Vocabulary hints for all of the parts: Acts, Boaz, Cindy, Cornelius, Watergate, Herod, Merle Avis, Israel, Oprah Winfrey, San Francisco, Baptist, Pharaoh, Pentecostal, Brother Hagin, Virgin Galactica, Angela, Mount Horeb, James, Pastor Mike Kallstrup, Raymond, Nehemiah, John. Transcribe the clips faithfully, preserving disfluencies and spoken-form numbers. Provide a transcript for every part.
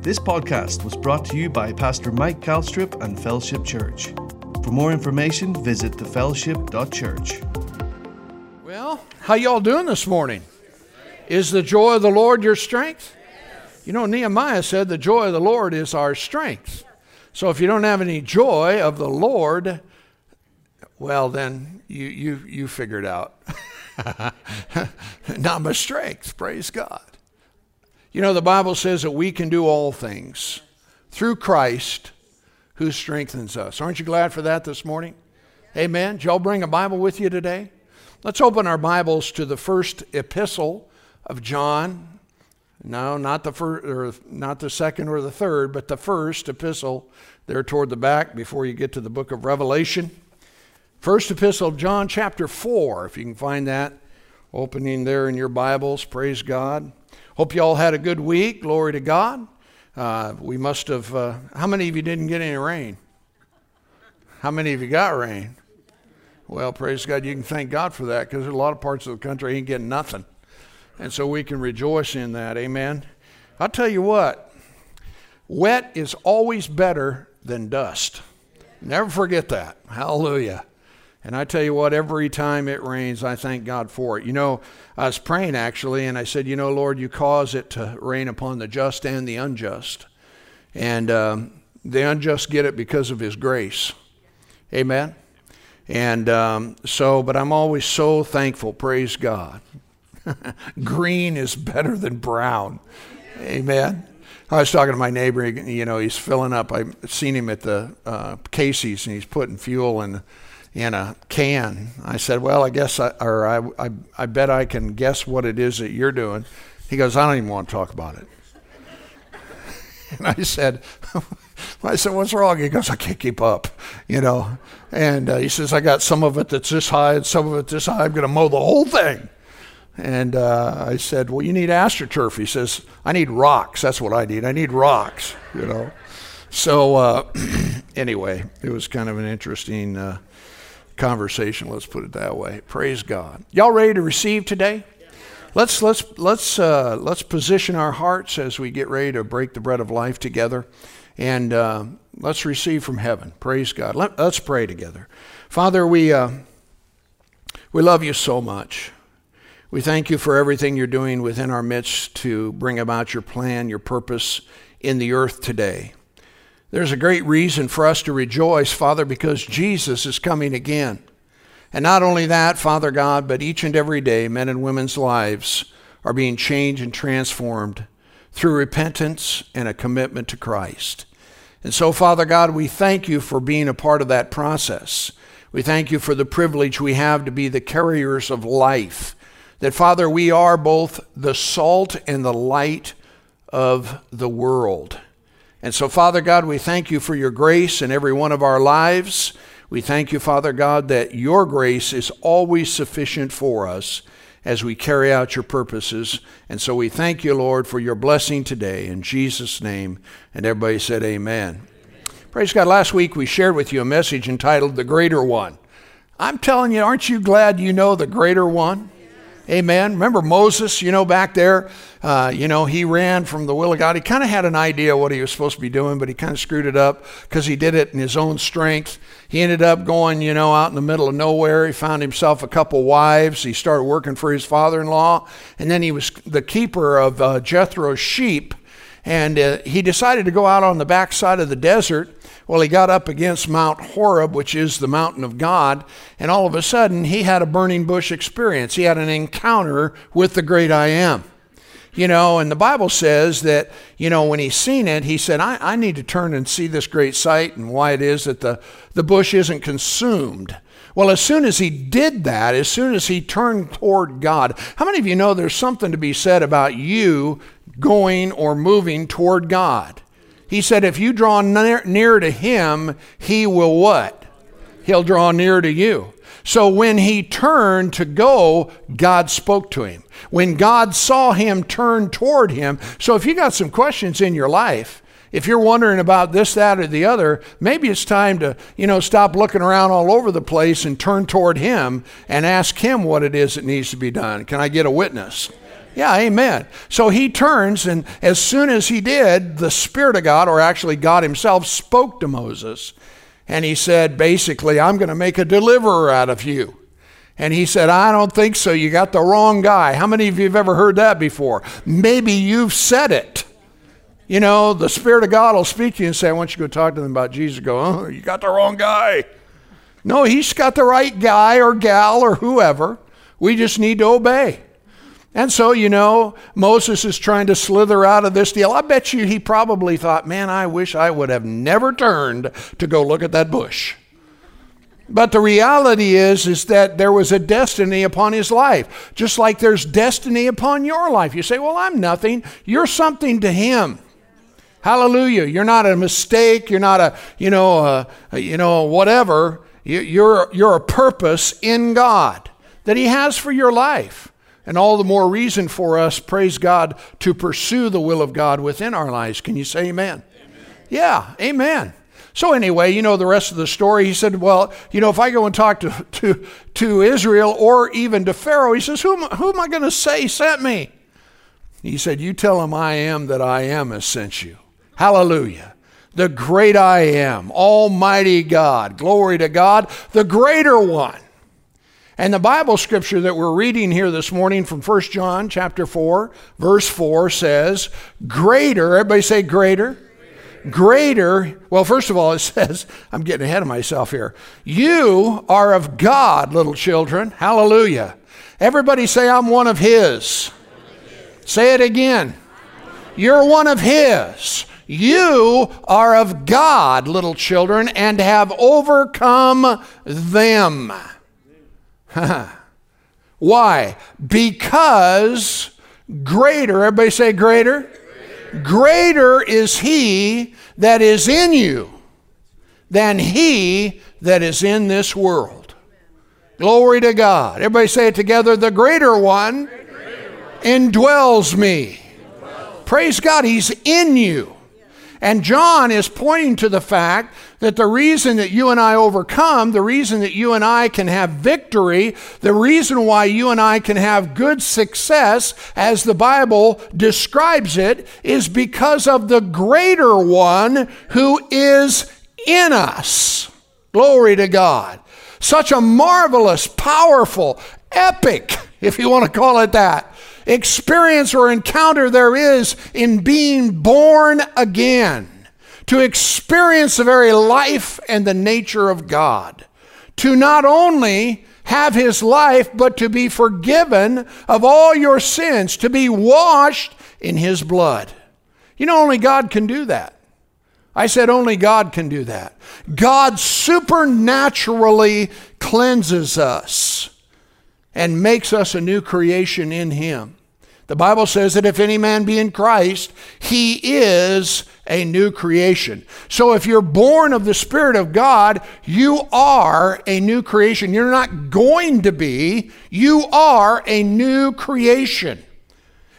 This podcast was brought to you by Pastor Mike Kallstrup and Fellowship Church. For more information, visit the fellowship dot church. Well, how y'all doing this morning? Is the joy of the Lord your strength? You know, Nehemiah said the joy of the Lord is our strength. So if you don't have any joy of the Lord, well, then you you you figure it out. Not my strength, praise God. You know, the Bible says that we can do all things through Christ who strengthens us. Aren't you glad for that this morning? Amen. Did y'all bring a Bible with you today? Let's open our Bibles to the first epistle of John. No, not the first, or not the second or the third, but the first epistle there toward the back before you get to the book of Revelation. First epistle of John, chapter four, if you can find that opening there in your Bibles. Praise God. Hope you all had a good week. Glory to God. Uh, we must have, uh, how many of you didn't get any rain? How many of you got rain? Well, praise God, you can thank God for that, because there's a lot of parts of the country ain't getting nothing. And so we can rejoice in that, amen? I'll tell you what, wet is always better than dust. Never forget that, hallelujah. And I tell you what, every time it rains, I thank God for it. You know, I was praying actually, and I said, you know, Lord, you cause it to rain upon the just and the unjust. And um, the unjust get it because of his grace, amen? And um, so, but I'm always so thankful, praise God. Green is better than brown, amen. I was talking to my neighbor, you know, he's filling up. I've seen him at the uh, Casey's, and he's putting fuel in, in a can. I said, well, I guess, I, or I, I, I bet I can guess what it is that you're doing. He goes, I don't even want to talk about it. And I said, I said, what's wrong? He goes, I can't keep up, you know. And uh, he says, I got some of it that's this high and some of it this high. I'm going to mow the whole thing. And uh, I said, well, you need AstroTurf. He says, I need rocks. That's what I need. I need rocks, you know. So uh, anyway, it was kind of an interesting uh, conversation. Let's put it that way. Praise God. Y'all ready to receive today? Let's let's let's uh, let's position our hearts as we get ready to break the bread of life together, and uh, let's receive from heaven. Praise God. Let, let's pray together. Father, we uh, we love you so much. We thank you for everything you're doing within our midst to bring about your plan, your purpose in the earth today. There's a great reason for us to rejoice, Father, because Jesus is coming again. And not only that, Father God, but each and every day, men and women's lives are being changed and transformed through repentance and a commitment to Christ. And so, Father God, we thank you for being a part of that process. We thank you for the privilege we have to be the carriers of life. That, Father, we are both the salt and the light of the world. And so, Father God, we thank you for your grace in every one of our lives. We thank you, Father God, that your grace is always sufficient for us as we carry out your purposes. And so we thank you, Lord, for your blessing today in Jesus' name. And everybody said amen. Amen. Praise God. Last week we shared with you a message entitled The Greater One. I'm telling you, aren't you glad you know the greater one? Yes. Amen. Remember Moses, you know, back there, uh, you know, he ran from the will of God. He kind of had an idea what he was supposed to be doing, but he kind of screwed it up because he did it in his own strength. He ended up going, you know, out in the middle of nowhere. He found himself a couple wives. He started working for his father-in-law. And then he was the keeper of uh, Jethro's sheep. And uh, he decided to go out on the backside of the desert. Well, he got up against Mount Horeb, which is the mountain of God. And all of a sudden, he had a burning bush experience. He had an encounter with the great I Am. You know, and the Bible says that, you know, when he's seen it, he said, I, I need to turn and see this great sight and why it is that the, the bush isn't consumed. Well, as soon as he did that, as soon as he turned toward God, how many of you know there's something to be said about you going or moving toward God? He said, if you draw near, near to him, he will what? He'll draw near to you. So when he turned to go, God spoke to him. When God saw him turn toward him. So if you got some questions in your life, if you're wondering about this, that, or the other, maybe it's time to, you know, stop looking around all over the place and turn toward him and ask him what it is that needs to be done. Can I get a witness? Yeah, amen. So he turns, and as soon as he did, the Spirit of God, or actually God himself, spoke to Moses. And he said, basically, I'm going to make a deliverer out of you. And he said, I don't think so. You got the wrong guy. How many of you have ever heard that before? Maybe you've said it. You know, the Spirit of God will speak to you and say, I want you to go talk to them about Jesus. Go, oh, you got the wrong guy. No, he's got the right guy or gal or whoever. We just need to obey. And so, you know, Moses is trying to slither out of this deal. I bet you he probably thought, man, I wish I would have never turned to go look at that bush. But the reality is, is that there was a destiny upon his life, just like there's destiny upon your life. You say, well, I'm nothing. You're something to him. Hallelujah. You're not a mistake. You're not a, you know, a, a, you know, whatever. You, you're, you're a purpose in God that he has for your life. And all the more reason for us, praise God, to pursue the will of God within our lives. Can you say amen? Amen. Yeah, amen. So anyway, you know the rest of the story. He said, well, you know, if I go and talk to, to, to Israel or even to Pharaoh, he says, who, who am I going to say sent me? He said, you tell him I am that I am has sent you. Hallelujah. The great I am, almighty God, glory to God, the greater one. And the Bible scripture that we're reading here this morning from First John chapter four, verse four says, greater, everybody say greater. Greater. Greater. Well, first of all, it says, I'm getting ahead of myself here. You are of God, little children. Hallelujah. Everybody say, I'm one of his. Say it again. You're one of his. You are of God, little children, and have overcome them. Why? Because greater, everybody say greater. Greater. Greater is he that is in you than he that is in this world. Glory to God. Everybody say it together. The greater one, greater one. Indwells me. Indwells. Praise God, he's in you. And John is pointing to the fact that the reason that you and I overcome, the reason that you and I can have victory, the reason why you and I can have good success, as the Bible describes it, is because of the greater one who is in us. Glory to God. Such a marvelous, powerful, epic, if you want to call it that, experience or encounter there is in being born again, to experience the very life and the nature of God, to not only have his life, but to be forgiven of all your sins, to be washed in his blood. You know, only God can do that. I said only God can do that. God supernaturally cleanses us and makes us a new creation in him. The Bible says that if any man be in Christ, he is a new creation. So if you're born of the Spirit of God, you are a new creation. You're not going to be. You are a new creation.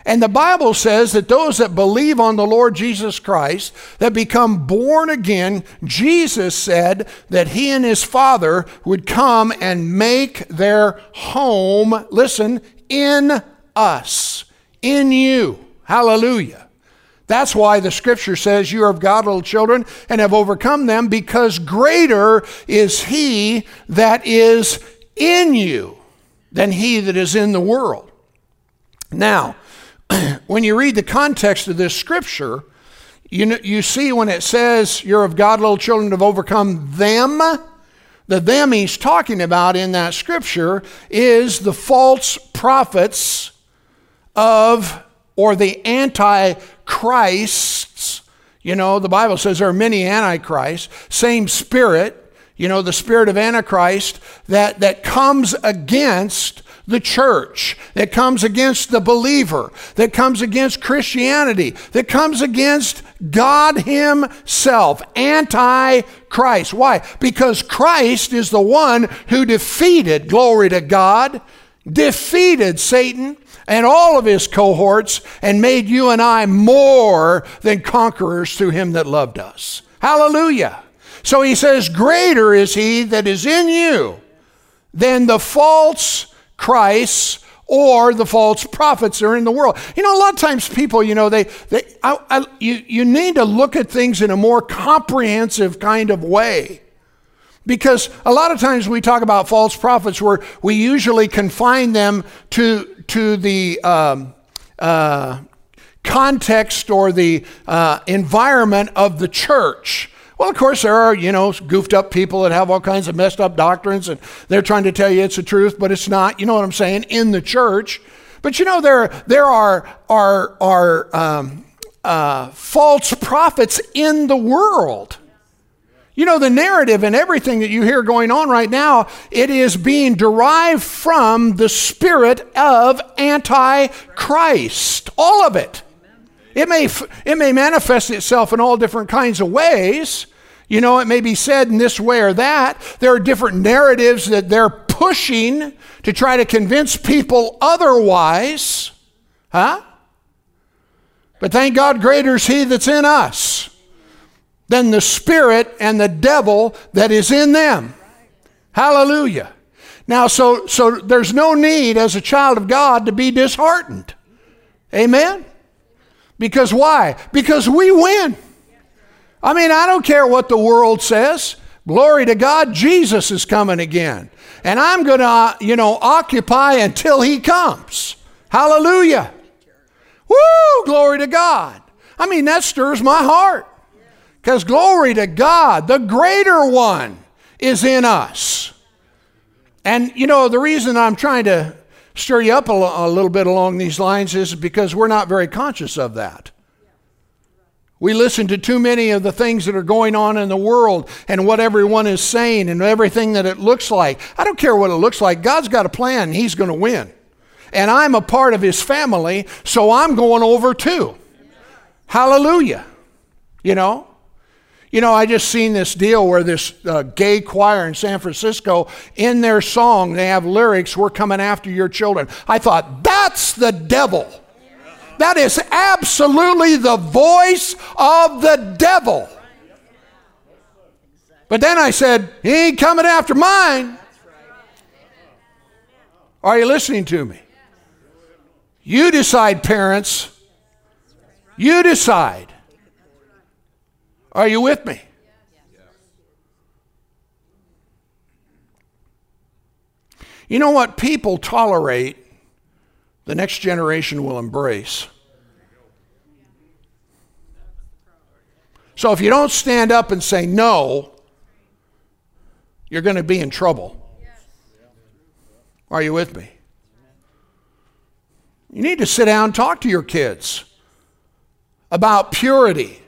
And the Bible says that those that believe on the Lord Jesus Christ, that become born again, Jesus said that he and his Father would come and make their home, listen, in us, in you. Hallelujah. That's why the scripture says you are of God, little children, and have overcome them, because greater is he that is in you than he that is in the world. Now, when you read the context of this scripture, you know, you see when it says you're of God, little children, have overcome them, the them he's talking about in that scripture is the false prophets of, or the antichrists. You know, the Bible says there are many antichrists, same spirit, you know, the spirit of Antichrist that, that comes against the church, that comes against the believer, that comes against Christianity, that comes against God himself, anti-Christ. Why? Because Christ is the one who defeated, glory to God, defeated Satan and all of his cohorts and made you and I more than conquerors through him that loved us. Hallelujah. So he says, greater is he that is in you than the false Christ or the false prophets are in the world. You know, a lot of times people, you know, they, they, I, I, you, you need to look at things in a more comprehensive kind of way. Because a lot of times we talk about false prophets where we usually confine them to, to the um, uh, context or the uh, environment of the church. Well, of course, there are, you know, goofed up people that have all kinds of messed up doctrines, and they're trying to tell you it's the truth, but it's not, you know what I'm saying, in the church. But, you know, there, there are, are, are um, uh, false prophets in the world. You know, the narrative and everything that you hear going on right now, it is being derived from the spirit of Antichrist, all of it. It may, it may manifest itself in all different kinds of ways. You know, it may be said in this way or that. There are different narratives that they're pushing to try to convince people otherwise. Huh? But thank God, greater is he that's in us than the spirit and the devil that is in them. Hallelujah. Now, so, so there's no need as a child of God to be disheartened. Amen? Because why? Because we win. I mean, I don't care what the world says. Glory to God, Jesus is coming again. And I'm going to, you know, occupy until he comes. Hallelujah. Woo, glory to God. I mean, that stirs my heart. Because glory to God, the greater one is in us. And, you know, the reason I'm trying to stir you up a, a little bit along these lines is because we're not very conscious of that. We listen to too many of the things that are going on in the world and what everyone is saying and everything that it looks like. I don't care what it looks like. God's got a plan. He's going to win. And I'm a part of his family, so I'm going over too. Hallelujah. You know? You know, I just seen this deal where this uh, gay choir in San Francisco, in their song, they have lyrics, "We're coming after your children." I thought, that's the devil. That is absolutely the voice of the devil. But then I said, he ain't coming after mine. Are you listening to me? You decide, parents. You decide. Are you with me? Yeah. You know what people tolerate, the next generation will embrace. So if you don't stand up and say no, you're going to be in trouble. Are you with me? You need to sit down and talk to your kids about purity,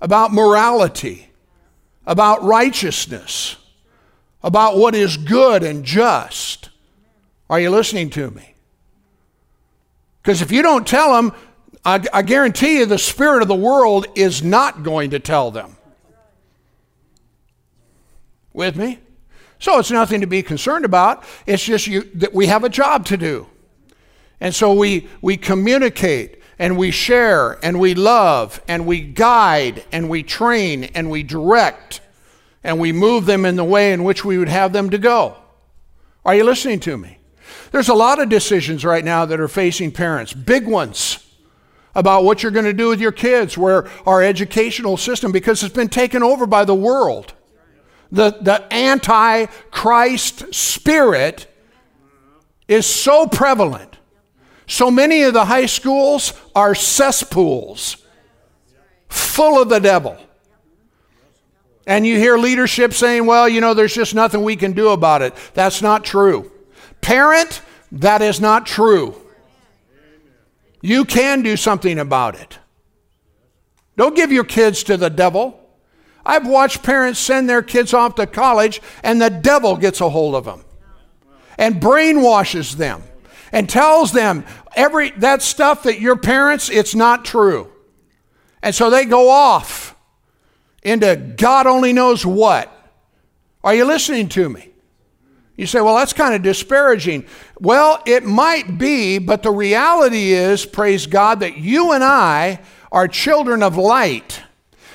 about morality, about righteousness, about what is good and just. Are you listening to me? Because if you don't tell them, I, I guarantee you the spirit of the world is not going to tell them. With me? So it's nothing to be concerned about. It's just you, that we have a job to do. And so we, we communicate. And we share, and we love, and we guide, and we train, and we direct, and we move them in the way in which we would have them to go. Are you listening to me? There's a lot of decisions right now that are facing parents, big ones, about what you're going to do with your kids, where our educational system, because it's been taken over by the world. The, the anti-Christ spirit is so prevalent. So many of the high schools are cesspools full of the devil. And you hear leadership saying, well, you know, there's just nothing we can do about it. That's not true. Parent, that is not true. You can do something about it. Don't give your kids to the devil. I've watched parents send their kids off to college and the devil gets a hold of them and brainwashes them. And tells them every that stuff that your parents, it's not true. And so they go off into God only knows what. Are you listening to me? You say, well, that's kind of disparaging. Well, it might be, but the reality is, praise God, that you and I are children of light.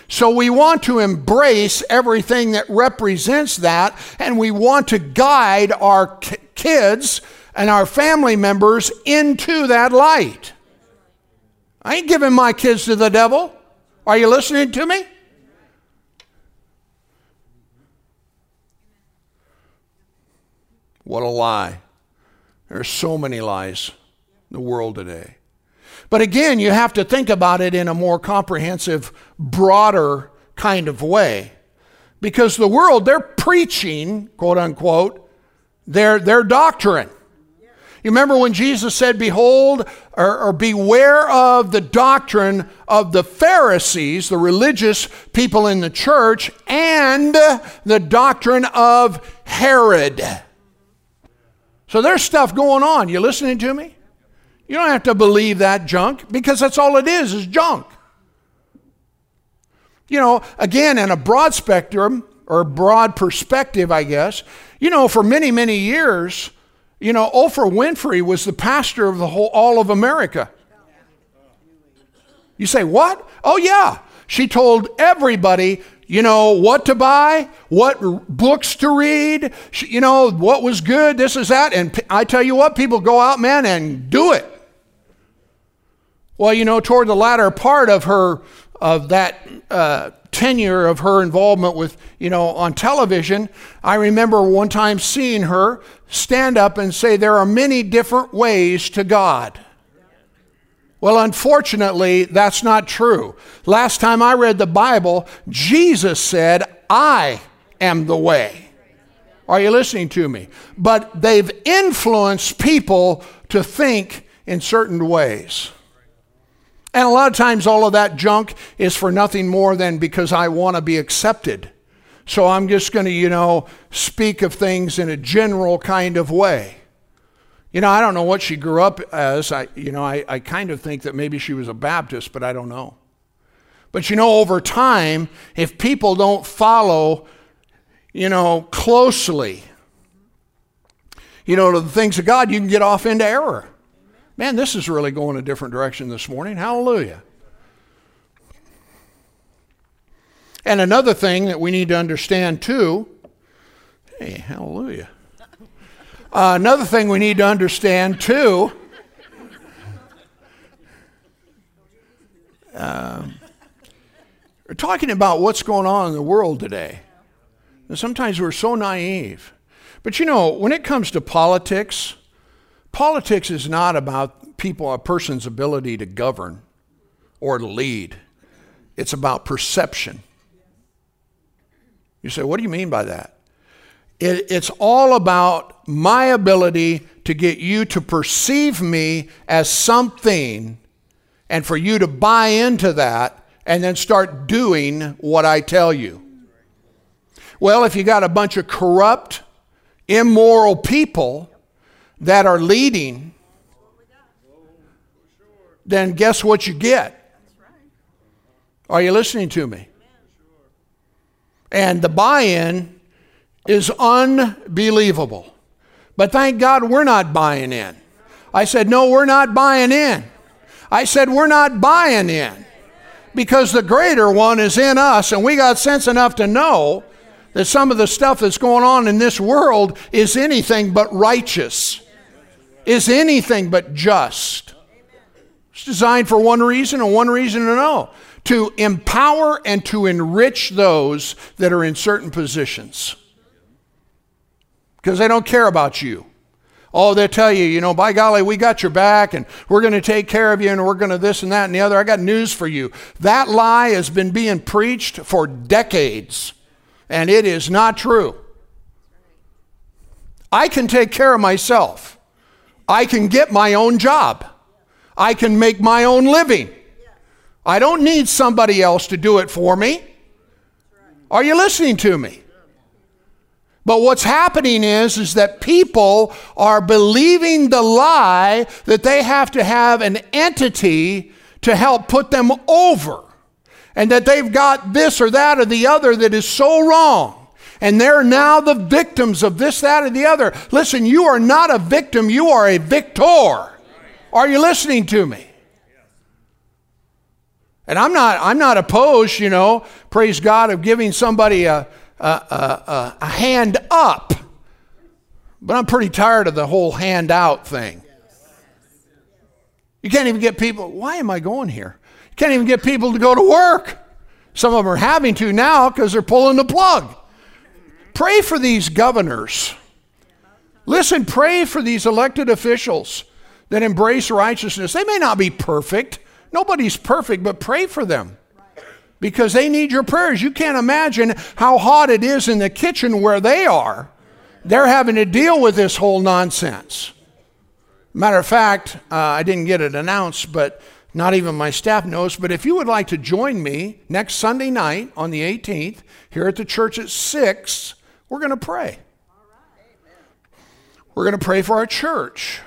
So we want to embrace everything that represents that, and we want to guide our kids and our family members into that light. I ain't giving my kids to the devil. Are you listening to me? What a lie. There are so many lies in the world today. But again, you have to think about it in a more comprehensive, broader kind of way. Because the world, they're preaching, quote unquote, their, their doctrine. You remember when Jesus said, behold, or, or beware of the doctrine of the Pharisees, the religious people in the church, and the doctrine of Herod. So there's stuff going on. You listening to me? You don't have to believe that junk, because that's all it is, is junk. You know, again, in a broad spectrum, or broad perspective, I guess, you know, for many, many years, you know, Oprah Winfrey was the pastor of the whole, all of America. You say, what? Oh, yeah. She told everybody, you know, what to buy, what books to read, she, you know, what was good, this is that. And I tell you what, people go out, man, and do it. Well, you know, toward the latter part of her, of that uh, tenure of her involvement with, you know, on television, I remember one time seeing her stand up and say, there are many different ways to God. Well, unfortunately, that's not true. Last time I read the Bible, Jesus said, I am the way. Are you listening to me? But they've influenced people to think in certain ways. And a lot of times all of that junk is for nothing more than because I want to be accepted. So I'm just going to, you know, speak of things in a general kind of way. You know, I don't know what she grew up as. I, you know, I, I kind of think that maybe she was a Baptist, but I don't know. But, you know, over time, if people don't follow, you know, closely, you know, to the things of God, you can get off into error. Man, this is really going a different direction this morning. Hallelujah. And another thing that we need to understand too, hey, hallelujah. Uh, another thing we need to understand too, um, we're talking about what's going on in the world today. And sometimes we're so naive. But you know, when it comes to politics, Politics is not about people, a person's ability to govern or to lead. It's about perception. You say, what do you mean by that? It, it's all about my ability to get you to perceive me as something and for you to buy into that and then start doing what I tell you. Well, if you got a bunch of corrupt, immoral people that are leading, then guess what you get? Are you listening to me? And the buy-in is unbelievable. But thank God we're not buying in. I said, no, we're not buying in. I said, we're not buying in. Because the greater one is in us, and we got sense enough to know that some of the stuff that's going on in this world is anything but righteous. Is anything but just. It's designed for one reason and one reason to know. To empower and to enrich those that are in certain positions. Because they don't care about you. Oh, they tell you, you know, by golly, we got your back and we're going to take care of you and we're going to this and that and the other. I got news for you. That lie has been being preached for decades. And it is not true. I can take care of myself. I can get my own job. I can make my own living. I don't need somebody else to do it for me. Are you listening to me? But what's happening is, is that people are believing the lie that they have to have an entity to help put them over. And that they've got this or that or the other that is so wrong. And they're now the victims of this, that, or the other. Listen, you are not a victim. You are a victor. Are you listening to me? And I'm not, I'm not opposed, you know, praise God, of giving somebody a, a, a, a hand up. But I'm pretty tired of the whole handout thing. You can't even get people, why am I going here? You can't even get people to go to work. Some of them are having to now because they're pulling the plug. Pray for these governors. Listen, pray for these elected officials that embrace righteousness. They may not be perfect. Nobody's perfect, but pray for them because they need your prayers. You can't imagine how hot it is in the kitchen where they are. They're having to deal with this whole nonsense. Matter of fact, uh, I didn't get it announced, but not even my staff knows, but if you would like to join me next Sunday night on the eighteenth, here at the church at six, we're going to pray. We're going to pray for our church.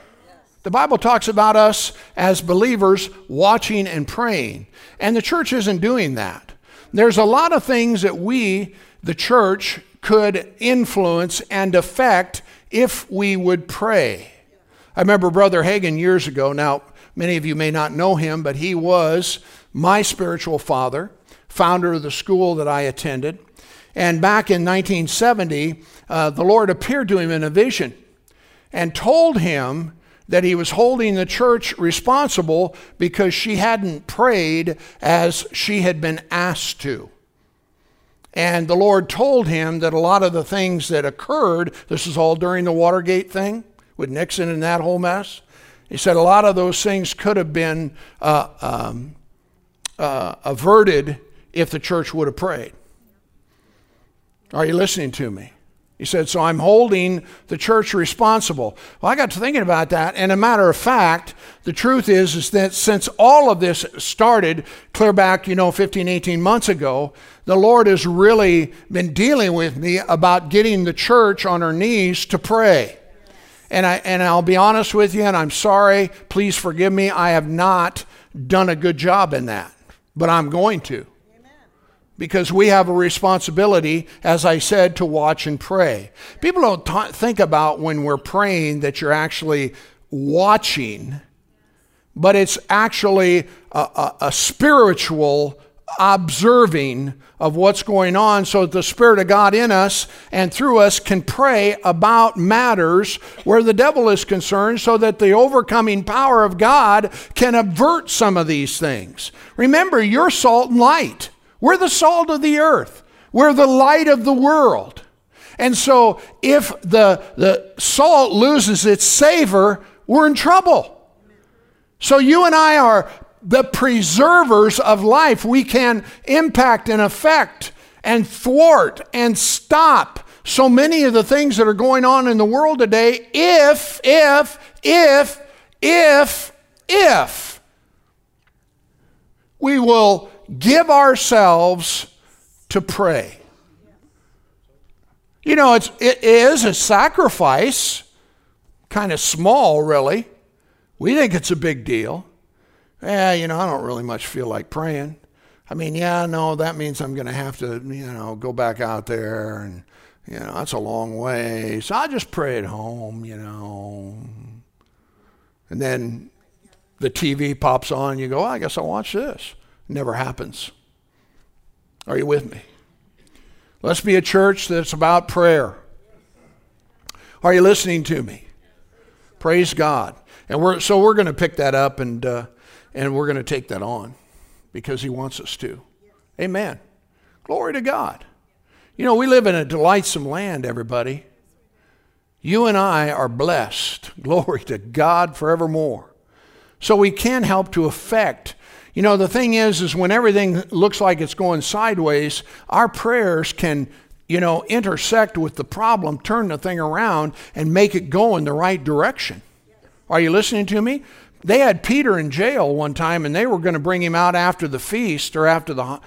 The Bible talks about us as believers watching and praying, and the church isn't doing that. There's a lot of things that we, the church, could influence and affect if we would pray. I remember Brother Hagin years ago. Now, many of you may not know him, but he was my spiritual father, founder of the school that I attended. And back in nineteen seventy, uh, the Lord appeared to him in a vision and told him that he was holding the church responsible because she hadn't prayed as she had been asked to. And the Lord told him that a lot of the things that occurred, this is all during the Watergate thing, with Nixon and that whole mess. He said a lot of those things could have been uh, um, uh, averted if the church would have prayed. Are you listening to me? He said, so I'm holding the church responsible. Well, I got to thinking about that, and a matter of fact, the truth is, is that since all of this started clear back, you know, fifteen, eighteen months ago, the Lord has really been dealing with me about getting the church on her knees to pray. And, I, and I'll be honest with you, and I'm sorry, please forgive me, I have not done a good job in that, but I'm going to. Amen. Because we have a responsibility, as I said, to watch and pray. People don't ta- think about when we're praying that you're actually watching, but it's actually a, a, a spiritual observing of what's going on so that the Spirit of God in us and through us can pray about matters where the devil is concerned so that the overcoming power of God can avert some of these things. Remember, you're salt and light. We're the salt of the earth. We're the light of the world. And so if the, the salt loses its savor, we're in trouble. So you and I are the preservers of life. We can impact and affect and thwart and stop so many of the things that are going on in the world today if, if, if, if, if we will give ourselves to pray. You know, it's, it is a sacrifice, kind of small really. We think it's a big deal. Yeah, you know, I don't really much feel like praying. I mean, yeah, no, that means I'm going to have to, you know, go back out there and, you know, that's a long way. So I'll just pray at home, you know. And then the T V pops on. You go, well, I guess I'll watch this. It never happens. Are you with me? Let's be a church that's about prayer. Are you listening to me? Praise God. And we're so we're going to pick that up and... Uh, And we're going to take that on because he wants us to. Amen. Glory to God. You know, we live in a delightsome land, everybody. You and I are blessed. Glory to God forevermore. So we can help to affect. You know, the thing is, is when everything looks like it's going sideways, our prayers can, you know, intersect with the problem, turn the thing around, and make it go in the right direction. Are you listening to me? They had Peter in jail one time, and they were going to bring him out after the feast or after the,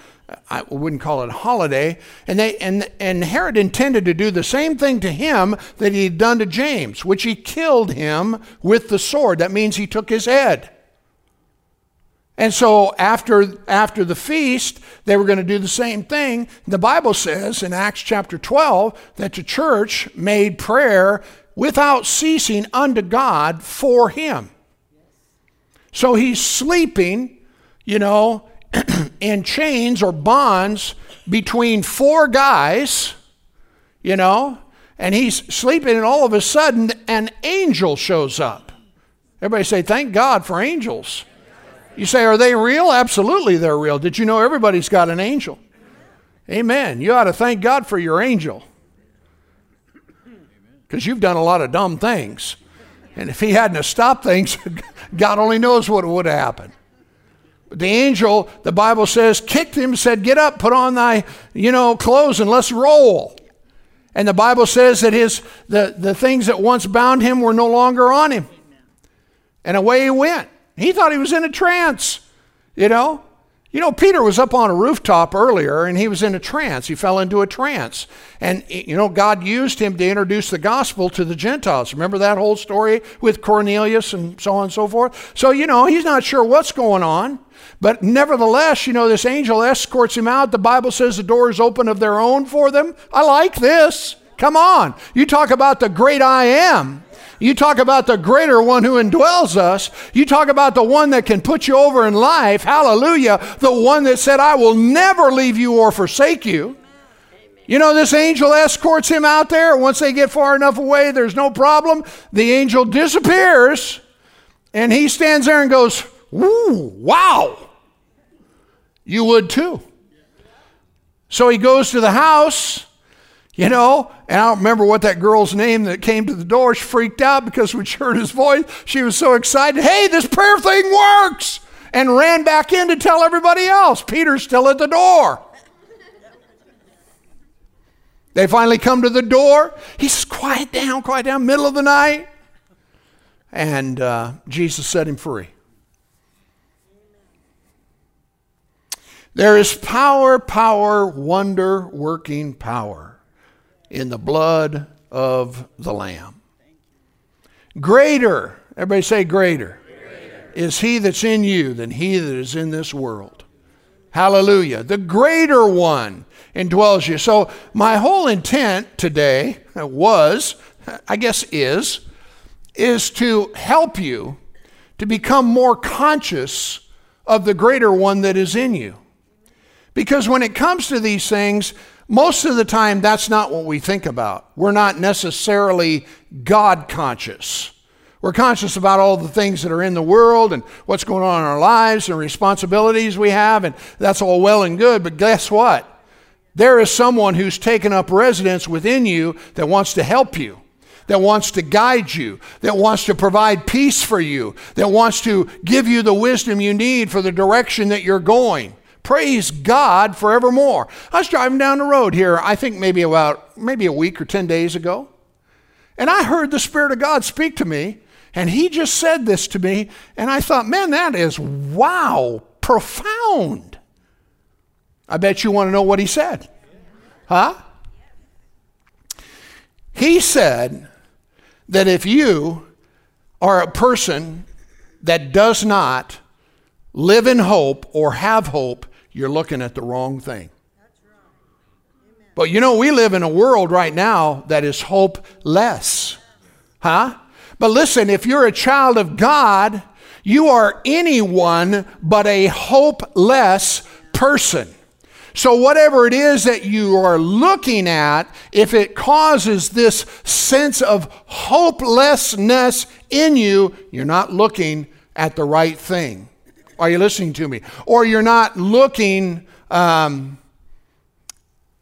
I wouldn't call it a holiday, and they and and Herod intended to do the same thing to him that he had done to James, which he killed him with the sword. That means he took his head. And so after, after the feast, they were going to do the same thing. The Bible says in Acts chapter twelve that the church made prayer without ceasing unto God for him. So he's sleeping, you know, in chains or bonds between four guys, you know, and he's sleeping, and all of a sudden an angel shows up. Everybody say, thank God for angels. You say, are they real? Absolutely they're real. Did you know everybody's got an angel? Amen. You ought to thank God for your angel, because you've done a lot of dumb things. And if he hadn't have stopped things, God only knows what would have happened. The angel, the Bible says, kicked him, said, get up, put on thy, you know, clothes, and let's roll. And the Bible says that his the, the things that once bound him were no longer on him. And away he went. He thought he was in a trance, you know. You know, Peter was up on a rooftop earlier, and he was in a trance. He fell into a trance. And, you know, God used him to introduce the gospel to the Gentiles. Remember that whole story with Cornelius and so on and so forth? So, you know, he's not sure what's going on. But nevertheless, you know, this angel escorts him out. The Bible says the door is open of their own for them. I like this. Come on. You talk about the great I am. You talk about the greater one who indwells us. You talk about the one that can put you over in life. Hallelujah. The one that said, I will never leave you or forsake you. Amen. You know, this angel escorts him out there. Once they get far enough away, there's no problem. The angel disappears, and he stands there and goes, "Woo, wow. You would too." So he goes to the house. You know, and I don't remember what that girl's name that came to the door. She freaked out because we heard his voice. She was so excited. Hey, this prayer thing works! And ran back in to tell everybody else. Peter's still at the door. They finally come to the door. He says, quiet down, quiet down, middle of the night. And uh, Jesus set him free. There is power, power, wonder-working power in the blood of the Lamb. Greater, everybody say greater, greater, is he that's in you than he that is in this world. Hallelujah. The greater one indwells you. So my whole intent today was, I guess is, is to help you to become more conscious of the greater one that is in you. Because when it comes to these things, most of the time, that's not what we think about. We're not necessarily God conscious. We're conscious about all the things that are in the world and what's going on in our lives and responsibilities we have, and that's all well and good, but guess what? There is someone who's taken up residence within you that wants to help you, that wants to guide you, that wants to provide peace for you, that wants to give you the wisdom you need for the direction that you're going. Praise God forevermore. I was driving down the road here, I think maybe about maybe a week or ten days ago, and I heard the Spirit of God speak to me, and he just said this to me, and I thought, man, that is, wow, profound. I bet you want to know what he said. Huh? He said that if you are a person that does not live in hope or have hope, you're looking at the wrong thing. That's wrong. Amen. But you know, we live in a world right now that is hopeless. Huh? But listen, if you're a child of God, you are anyone but a hopeless person. So whatever it is that you are looking at, if it causes this sense of hopelessness in you, you're not looking at the right thing. Are you listening to me? Or you're not looking um,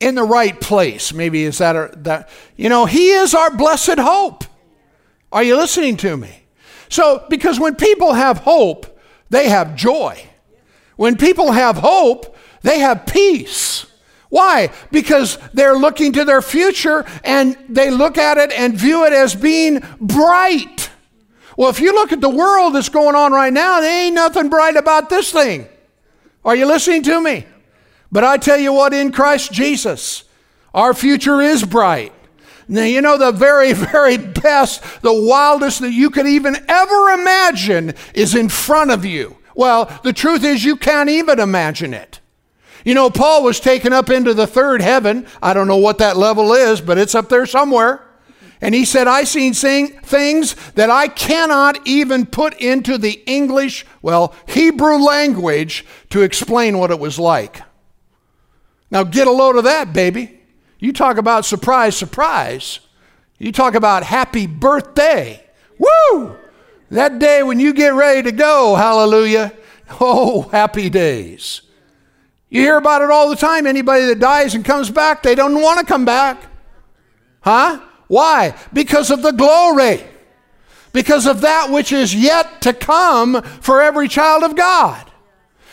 in the right place. Maybe is that, a, that, you know, he is our blessed hope. Are you listening to me? So, because when people have hope, they have joy. When people have hope, they have peace. Why? Because they're looking to their future, and they look at it and view it as being bright. Well, if you look at the world that's going on right now, there ain't nothing bright about this thing. Are you listening to me? But I tell you what, in Christ Jesus, our future is bright. Now, you know, the very, very best, the wildest that you could even ever imagine is in front of you. Well, the truth is you can't even imagine it. You know, Paul was taken up into the third heaven. I don't know what that level is, but it's up there somewhere. And he said, I seen things that I cannot even put into the English, well, Hebrew language to explain what it was like. Now get a load of that, baby. You talk about surprise, surprise. You talk about happy birthday. Woo! That day when you get ready to go, hallelujah. Oh, happy days. You hear about it all the time. Anybody that dies and comes back, they don't want to come back. Huh? Why? Because of the glory. Because of that which is yet to come for every child of God.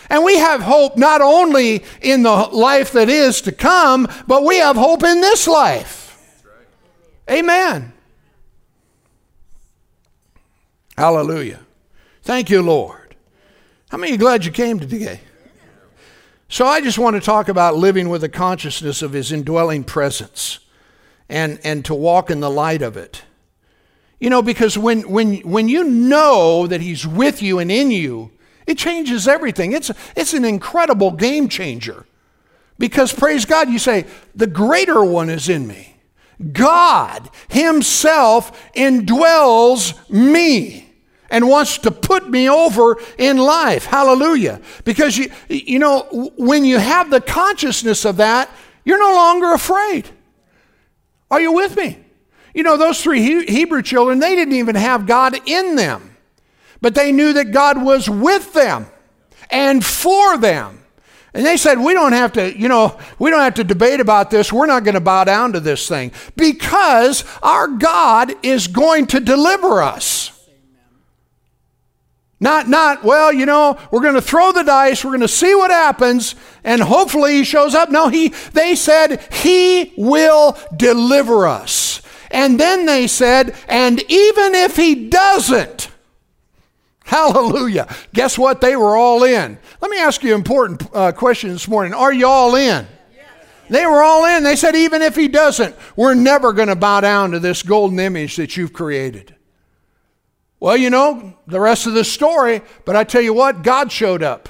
And we have hope not only in the life that is to come, but we have hope in this life. Right. Amen. Hallelujah. Thank you, Lord. How many are glad you came today? So I just want to talk about living with the consciousness of his indwelling presence and, and to walk in the light of it. You know, because when, when, when you know that he's with you and in you, it changes everything. It's, it's an incredible game changer. Because, praise God, you say, the greater one is in me. God himself indwells me and wants to put me over in life. Hallelujah. Because, you, you know, when you have the consciousness of that, you're no longer afraid. Are you with me? You know, those three Hebrew children, they didn't even have God in them. But they knew that God was with them and for them. And they said, we don't have to, you know, we don't have to debate about this. We're not going to bow down to this thing because our God is going to deliver us. Not, not, well, you know, we're going to throw the dice. We're going to see what happens. And hopefully he shows up. No, he, they said, he will deliver us. And then they said, and even if he doesn't, hallelujah. Guess what? They were all in. Let me ask you an important uh, question this morning. Are you all in? Yes. They were all in. They said, even if he doesn't, we're never going to bow down to this golden image that you've created. Well, you know, the rest of the story, but I tell you what, God showed up.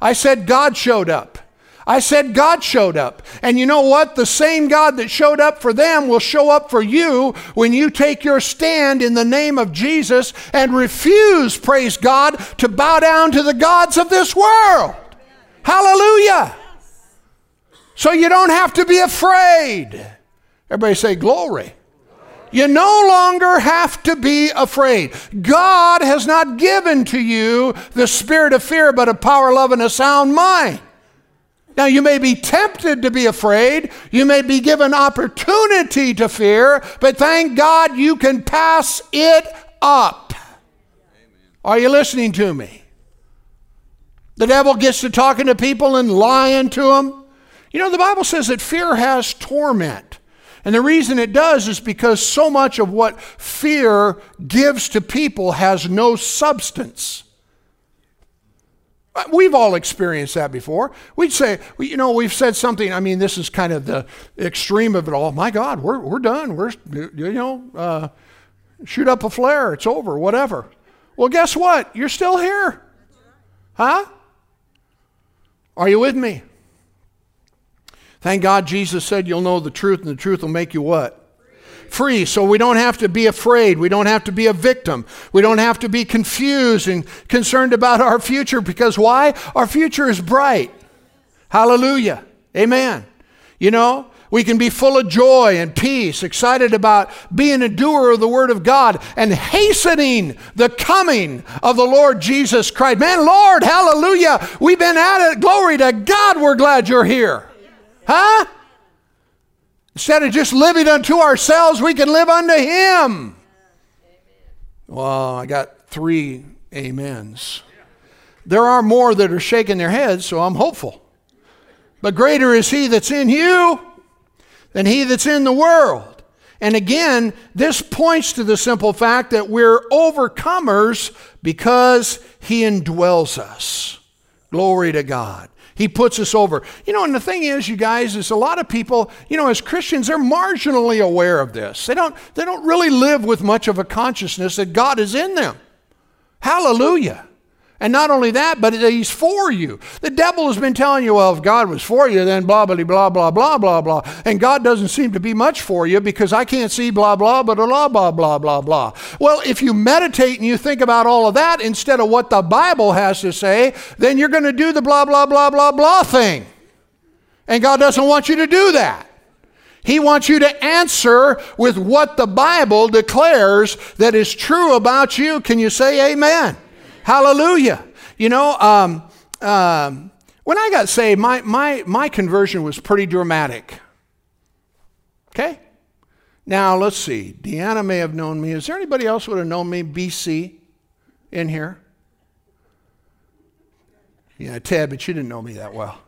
I said God showed up. I said God showed up. And you know what? The same God that showed up for them will show up for you when you take your stand in the name of Jesus and refuse, praise God, to bow down to the gods of this world. Hallelujah. So you don't have to be afraid. Everybody say glory. You no longer have to be afraid. God has not given to you the spirit of fear, but of power, love, and a sound mind. Now, you may be tempted to be afraid. You may be given opportunity to fear, but thank God you can pass it up. Amen. Are you listening to me? The devil gets to talking to people and lying to them. You know, the Bible says that fear has torment. And the reason it does is because so much of what fear gives to people has no substance. We've all experienced that before. We'd say, you know, we've said something. I mean, this is kind of the extreme of it all. My God, we're we're done. We're, you know, uh, shoot up a flare. It's over, whatever. Well, guess what? You're still here. Huh? Are you with me? Thank God Jesus said you'll know the truth, and the truth will make you what? Free. So we don't have to be afraid. We don't have to be a victim. We don't have to be confused and concerned about our future, because why? Our future is bright. Hallelujah. Amen. You know, we can be full of joy and peace, excited about being a doer of the word of God and hastening the coming of the Lord Jesus Christ. Man, Lord, hallelujah. We've been at it. Glory to God. We're glad you're here. Huh? Instead of just living unto ourselves, we can live unto him. Well, I got three amens. There are more that are shaking their heads, so I'm hopeful. But greater is he that's in you than he that's in the world. And again, this points to the simple fact that we're overcomers because he indwells us. Glory to God. He puts us over. You know, and the thing is, you guys, is a lot of people, you know, as Christians, they're marginally aware of this. They don't, they don't really live with much of a consciousness that God is in them. Hallelujah. And not only that, but he's for you. The devil has been telling you, well, if God was for you, then blah, blah, blah, blah, blah, blah, blah. And God doesn't seem to be much for you because I can't see blah, blah, blah, blah, blah, blah, blah, blah. Well, if you meditate and you think about all of that instead of what the Bible has to say, then you're going to do the blah, blah, blah, blah, blah thing. And God doesn't want you to do that. He wants you to answer with what the Bible declares that is true about you. Can you say amen? Amen. Hallelujah. You know, um, um, when I got saved, my, my, my conversion was pretty dramatic. Okay? Now, let's see. Deanna may have known me. Is there anybody else who would have known me, B C, in here? Yeah, Ted, but you didn't know me that well.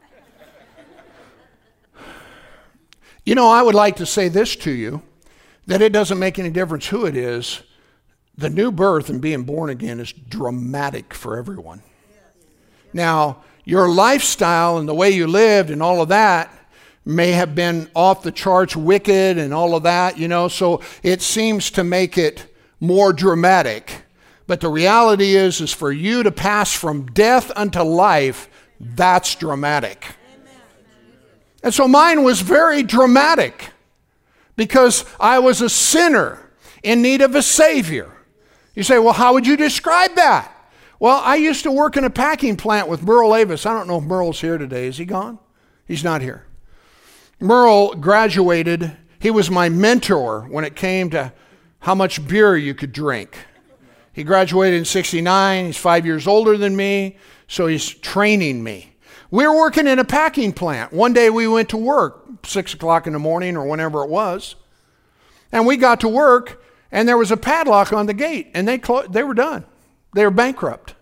You know, I would like to say this to you, that it doesn't make any difference who it is. The new birth and being born again is dramatic for everyone. Now, your lifestyle and the way you lived and all of that may have been off the charts wicked and all of that, you know, so it seems to make it more dramatic. But the reality is, is for you to pass from death unto life, that's dramatic. And so mine was very dramatic because I was a sinner in need of a Savior. You say, well, how would you describe that? Well, I used to work in a packing plant with Merle Avis. I don't know if Merle's here today. Is he gone? He's not here. Merle graduated. He was my mentor when it came to how much beer you could drink. He graduated in sixty-nine. He's five years older than me, so he's training me. We were working in a packing plant. One day we went to work, six o'clock in the morning or whenever it was, and we got to work, and there was a padlock on the gate, and they clo- they were done. They were bankrupt.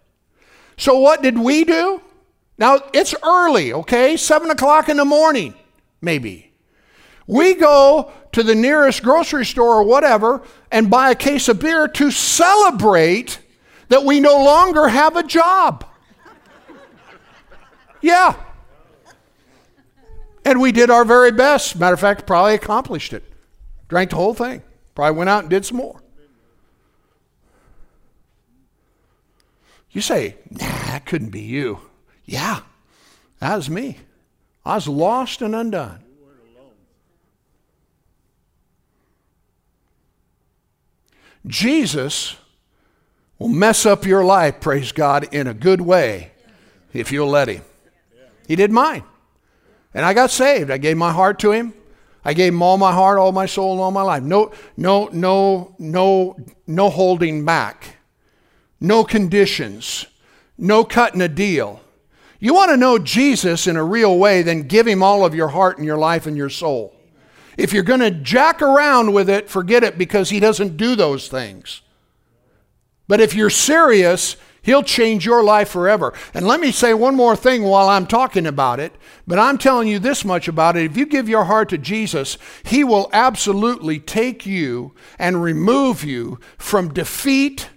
So what did we do? Now, it's early, okay? seven o'clock in the morning, maybe. We go to the nearest grocery store or whatever and buy a case of beer to celebrate that we no longer have a job. Yeah. And we did our very best. Matter of fact, probably accomplished it. Drank the whole thing. Probably went out and did some more. You say, nah, that couldn't be you. Yeah, that was me. I was lost and undone. You weren't alone. Jesus will mess up your life, praise God, in a good way if you'll let him. He did mine. And I got saved. I gave my heart to him. I gave him all my heart, all my soul, and all my life. No, no, no, no, no holding back. No conditions. No cutting a deal. You want to know Jesus in a real way, then give him all of your heart and your life and your soul. If you're going to jack around with it, forget it, because he doesn't do those things. But if you're serious, he'll change your life forever. And let me say one more thing while I'm talking about it, but I'm telling you this much about it. If you give your heart to Jesus, he will absolutely take you and remove you from defeat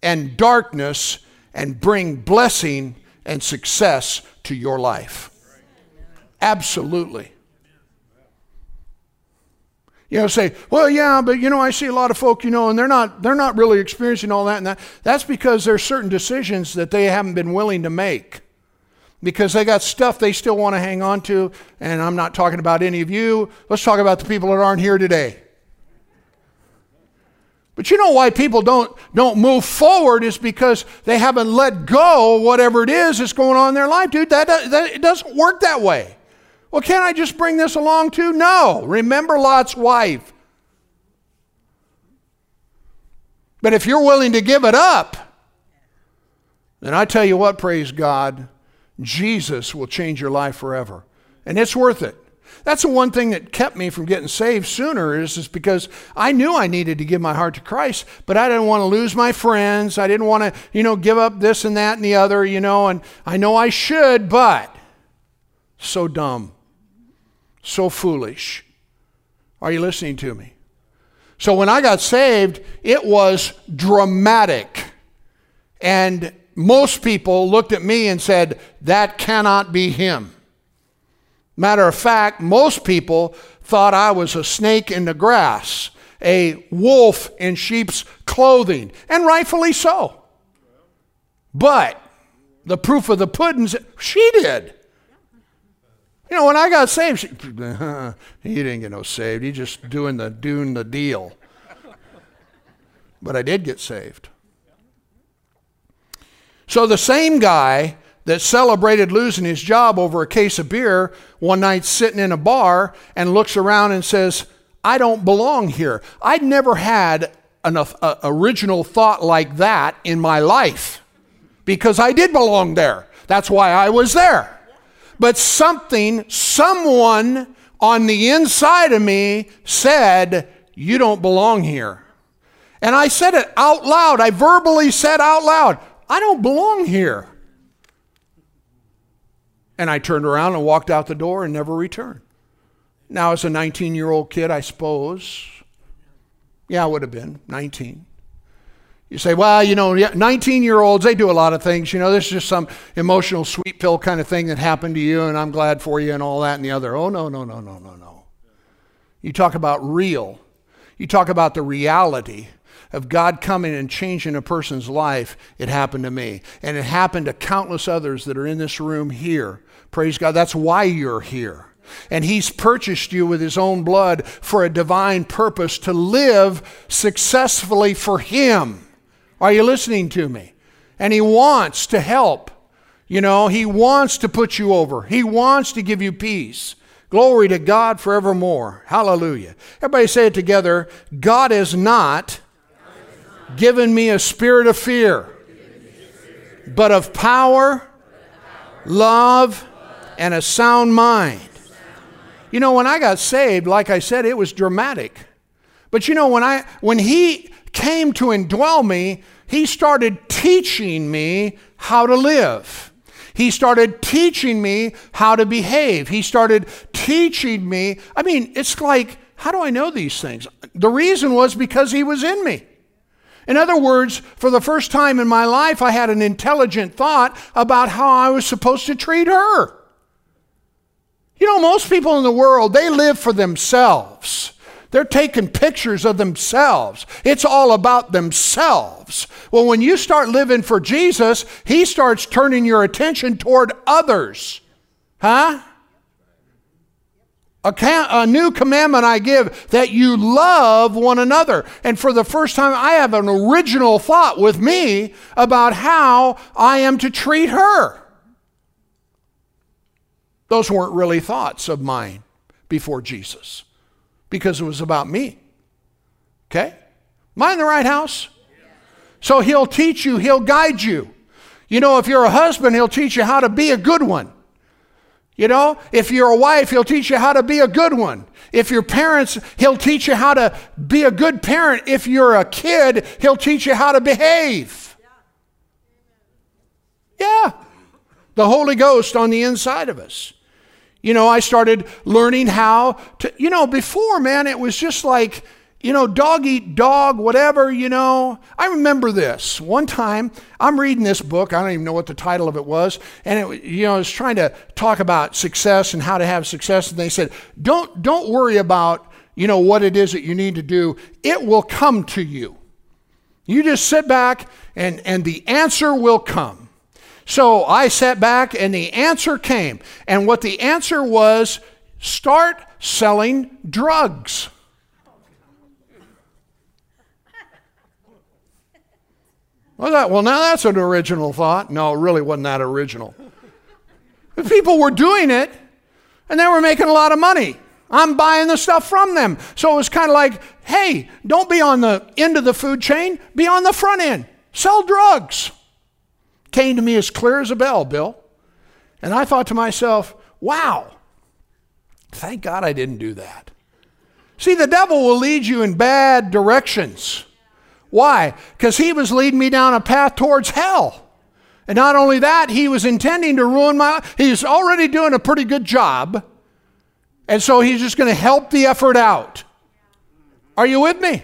and darkness and bring blessing and success to your life. Absolutely. You know, say, well, yeah, but, you know, I see a lot of folk, you know, and they're not they're not really experiencing all that and that. That's because there's certain decisions that they haven't been willing to make because they got stuff they still want to hang on to, and I'm not talking about any of you. Let's talk about the people that aren't here today. But you know why people don't, don't move forward is because they haven't let go whatever it is that's going on in their life. Dude, that, that it doesn't work that way. Well, can't I just bring this along too? No. Remember Lot's wife. But if you're willing to give it up, then I tell you what, praise God, Jesus will change your life forever. And it's worth it. That's the one thing that kept me from getting saved sooner is, is because I knew I needed to give my heart to Christ, but I didn't want to lose my friends. I didn't want to, you know, give up this and that and the other, you know, and I know I should, but so dumb, so foolish. Are you listening to me? So when I got saved, it was dramatic. And most people looked at me and said, that cannot be him. Matter of fact, most people thought I was a snake in the grass, a wolf in sheep's clothing, and rightfully so. But the proof of the pudding's, she did. You know, when I got saved, she, uh, he didn't get no saved. He just doing the doing the deal. But I did get saved. So the same guy that celebrated losing his job over a case of beer one night sitting in a bar and looks around and says, I don't belong here. I'd never had an uh, original thought like that in my life because I did belong there. That's why I was there. But something, someone on the inside of me said, you don't belong here. And I said it out loud. I verbally said out loud, I don't belong here. And I turned around and walked out the door and never returned. Now, as a nineteen-year-old kid, I suppose, yeah, I would have been nineteen. You say, well, you know, nineteen-year-olds, they do a lot of things. You know, this is just some emotional sweet pill kind of thing that happened to you, and I'm glad for you and all that and the other. Oh, no, no, no, no, no, no. You talk about real. You talk about the reality of God coming and changing a person's life. It happened to me. And it happened to countless others that are in this room here. Praise God. That's why you're here. And he's purchased you with his own blood for a divine purpose to live successfully for him. Are you listening to me? And he wants to help. You know, he wants to put you over. He wants to give you peace. Glory to God forevermore. Hallelujah. Everybody say it together. God has not given me a spirit of fear, but of power, love, and a sound mind. You know, when I got saved, like I said, it was dramatic. But you know, when I when he came to indwell me, he started teaching me how to live. He started teaching me how to behave. He started teaching me. I mean, it's like, how do I know these things? The reason was because he was in me. In other words, for the first time in my life, I had an intelligent thought about how I was supposed to treat her. You know, most people in the world, they live for themselves. They're taking pictures of themselves. It's all about themselves. Well, when you start living for Jesus, he starts turning your attention toward others. Huh? A, cam- a new commandment I give, that you love one another. And for the first time, I have an original thought with me about how I am to treat her. Those weren't really thoughts of mine before Jesus, because it was about me. Okay? Am I in the right house? Yeah. So he'll teach you, he'll guide you. You know, if you're a husband, he'll teach you how to be a good one. You know, if you're a wife, he'll teach you how to be a good one. If you're parents, he'll teach you how to be a good parent. If you're a kid, he'll teach you how to behave. Yeah. The Holy Ghost on the inside of us. You know, I started learning how to, you know, before, man, it was just like, you know, dog eat dog, whatever, you know. I remember this. One time, I'm reading this book. I don't even know what the title of it was. And, it, you know, I was trying to talk about success and how to have success. And they said, don't, don't worry about, you know, what it is that you need to do. It will come to you. You just sit back and, and the answer will come. So I sat back and the answer came. And what the answer was, start selling drugs. Well, that, well, now that's an original thought. No, it really wasn't that original. But people were doing it and they were making a lot of money. I'm buying the stuff from them. So it was kind of like, hey, don't be on the end of the food chain, be on the front end. Sell drugs. Came to me as clear as a bell, Bill. And I thought to myself, wow, thank God I didn't do that. See, the devil will lead you in bad directions. Why? Because he was leading me down a path towards hell. And not only that, he was intending to ruin my life. He's already doing a pretty good job. And so he's just going to help the effort out. Are you with me?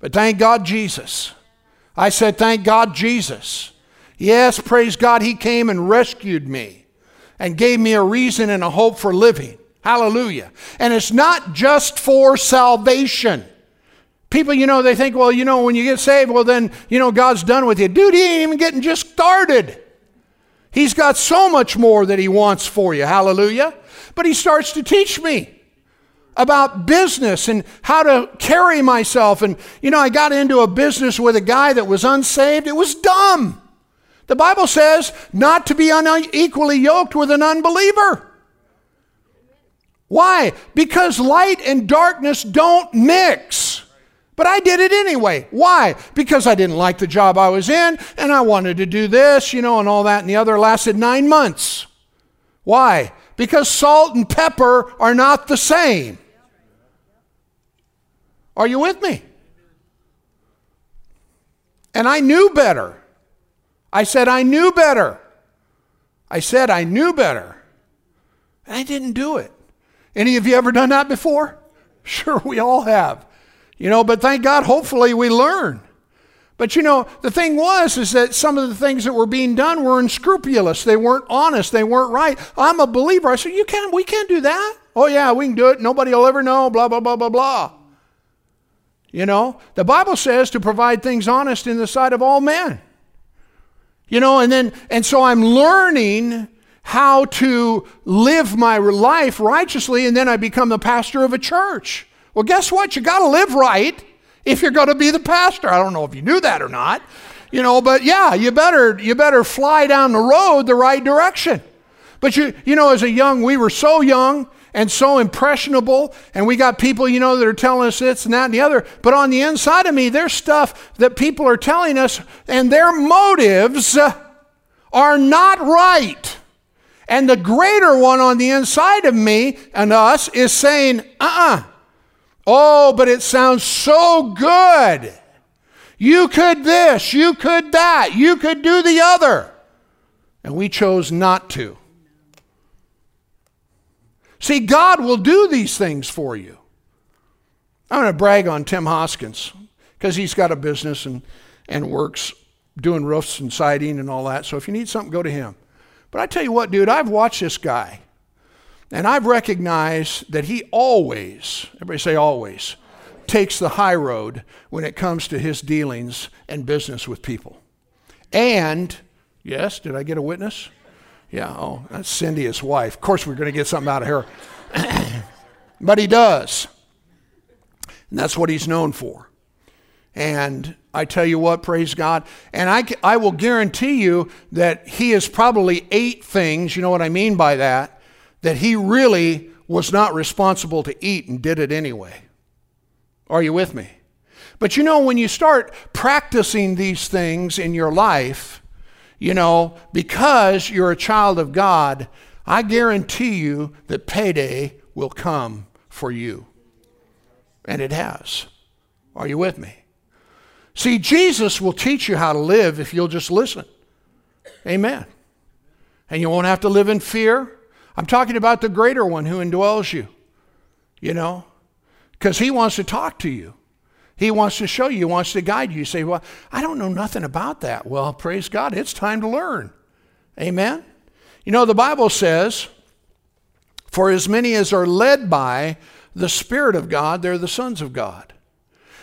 But thank God, Jesus. I said, thank God, Jesus. Yes, praise God, he came and rescued me and gave me a reason and a hope for living. Hallelujah. And it's not just for salvation. People, you know, they think, well, you know, when you get saved, well, then, you know, God's done with you. Dude, he ain't even getting just started. He's got so much more that he wants for you. Hallelujah. But he starts to teach me about business and how to carry myself. And, you know, I got into a business with a guy that was unsaved. It was dumb. The Bible says not to be unequally yoked with an unbeliever. Why? Because light and darkness don't mix. But I did it anyway. Why? Because I didn't like the job I was in, and I wanted to do this, you know, and all that, and the other. Lasted nine months. Why? Because salt and pepper are not the same. Are you with me? And I knew better. I said I knew better. I said I knew better. And I didn't do it. Any of you ever done that before? Sure, we all have. You know, but thank God, hopefully we learn. But you know, the thing was is that some of the things that were being done were unscrupulous. They weren't honest. They weren't right. I'm a believer. I said, you can't, we can't do that. Oh yeah, we can do it. Nobody will ever know, blah, blah, blah, blah, blah. You know, the Bible says to provide things honest in the sight of all men. You know, and then, and so I'm learning how to live my life righteously, and then I become the pastor of a church. Well, guess what? You got to live right if you're going to be the pastor. I don't know if you knew that or not, you know, but yeah, you better, you better fly down the road the right direction. But you, you know, as a young, we were so young and so impressionable, and we got people, you know, that are telling us this and that and the other, but on the inside of me, there's stuff that people are telling us, and their motives are not right. And the greater one on the inside of me and us is saying, uh-uh, oh, but it sounds so good. You could this, you could that, you could do the other. And we chose not to. See, God will do these things for you. I'm going to brag on Tim Hoskins because he's got a business and, and works doing roofs and siding and all that. So if you need something, go to him. But I tell you what, dude, I've watched this guy, and I've recognized that he always, everybody say always, takes the high road when it comes to his dealings and business with people. And, yes, did I get a witness? Yeah, oh, that's Cindy, his wife. Of course, we're going to get something out of her. But he does. And that's what he's known for. And I tell you what, praise God. And I, I will guarantee you that he is probably ate things, you know what I mean by that, that he really was not responsible to eat and did it anyway. Are you with me? But you know, when you start practicing these things in your life, you know, because you're a child of God, I guarantee you that payday will come for you. And it has. Are you with me? See, Jesus will teach you how to live if you'll just listen. Amen. And you won't have to live in fear. I'm talking about the greater one who indwells you, you know, because he wants to talk to you. He wants to show you. He wants to guide you. You say, well, I don't know nothing about that. Well, praise God, it's time to learn. Amen? You know, the Bible says, for as many as are led by the Spirit of God, they're the sons of God.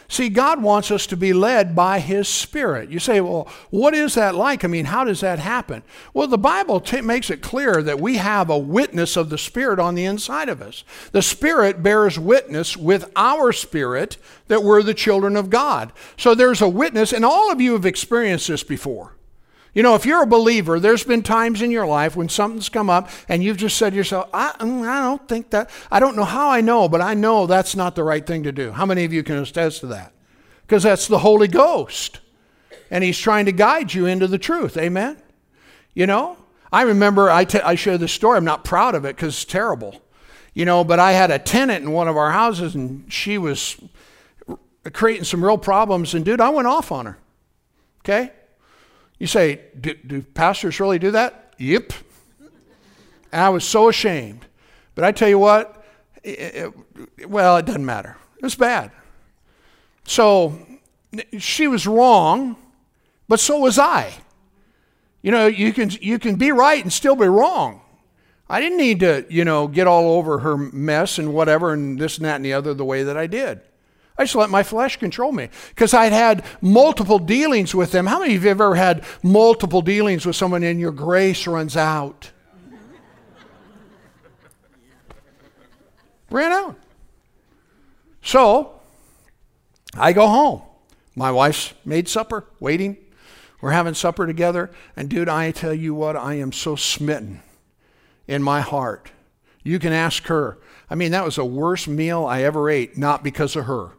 See, God wants us to be led by his Spirit. You say, well, what is that like? I mean, how does that happen? Well, the Bible t- makes it clear that we have a witness of the Spirit on the inside of us. The Spirit bears witness with our spirit that we're the children of God. So there's a witness, and all of you have experienced this before. You know, if you're a believer, there's been times in your life when something's come up and you've just said to yourself, I, I don't think that, I don't know how I know, but I know that's not the right thing to do. How many of you can attest to that? Because that's the Holy Ghost. And he's trying to guide you into the truth. Amen? You know, I remember I, t- I share this story. I'm not proud of it because it's terrible. You know, but I had a tenant in one of our houses, and she was creating some real problems. And dude, I went off on her. Okay? You say, do, do pastors really do that? Yep. And I was so ashamed. But I tell you what, it, it, well, it doesn't matter. It was bad. So she was wrong, but so was I. You know, you can, you can be right and still be wrong. I didn't need to, you know, get all over her mess and whatever and this and that and the other the way that I did. I just let my flesh control me because I'd had multiple dealings with them. How many of you have ever had multiple dealings with someone and your grace runs out? Ran out. So I go home. My wife's made supper, waiting. We're having supper together, and dude, I tell you what, I am so smitten in my heart. You can ask her. I mean, that was the worst meal I ever ate, not because of her.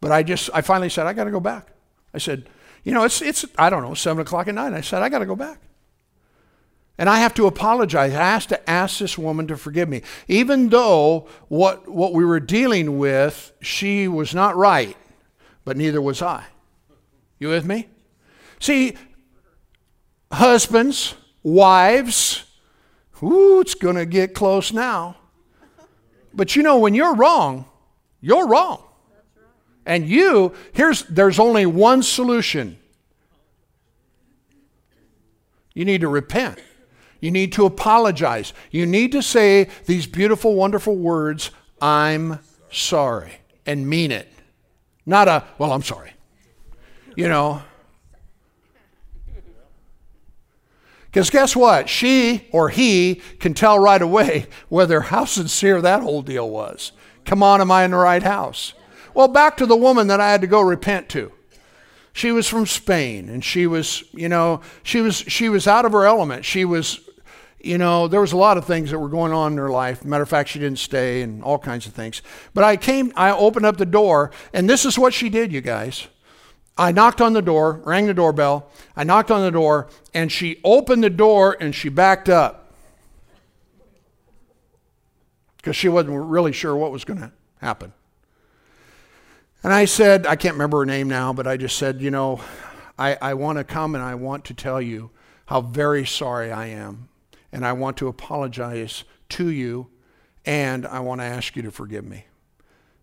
But I just, I finally said, I got to go back. I said, you know, it's, it's I don't know, seven o'clock at night. I said, I got to go back. And I have to apologize. I have to ask this woman to forgive me. Even though what, what we were dealing with, she was not right, but neither was I. You with me? See, husbands, wives, ooh, it's going to get close now. But you know, when you're wrong, you're wrong. And you, here's, there's only one solution. You need to repent. You need to apologize. You need to say these beautiful, wonderful words, I'm sorry, and mean it. Not a, well, I'm sorry. You know. Because guess what? She or he can tell right away whether how sincere that whole deal was. Come on, am I in the right house? Well, back to the woman that I had to go repent to. She was from Spain, and she was, you know, she was she was out of her element. She was, you know, there was a lot of things that were going on in her life. Matter of fact, she didn't stay and all kinds of things. But I came, I opened up the door, and this is what she did, you guys. I knocked on the door, rang the doorbell. I knocked on the door, and she opened the door, and she backed up because she wasn't really sure what was going to happen. And I said, I can't remember her name now, but I just said, you know, I, I want to come and I want to tell you how very sorry I am, and I want to apologize to you, and I want to ask you to forgive me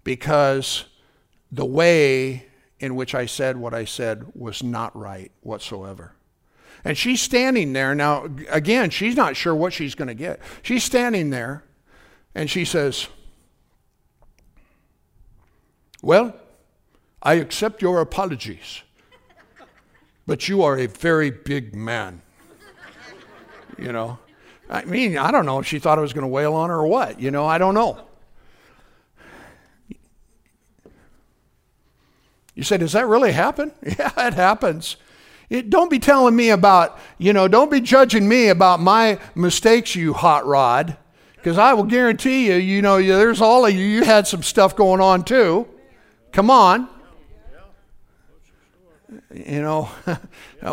because the way in which I said what I said was not right whatsoever. And she's standing there. Now, again, she's not sure what she's going to get. She's standing there, and she says, well, I accept your apologies, but you are a very big man. You know, I mean, I don't know if she thought I was going to wail on her or what. You know, I don't know. You say, does that really happen? Yeah, it happens. It, don't be telling me about, you know, don't be judging me about my mistakes, you hot rod, because I will guarantee you, you know, there's all of you, you had some stuff going on too. Come on. You know,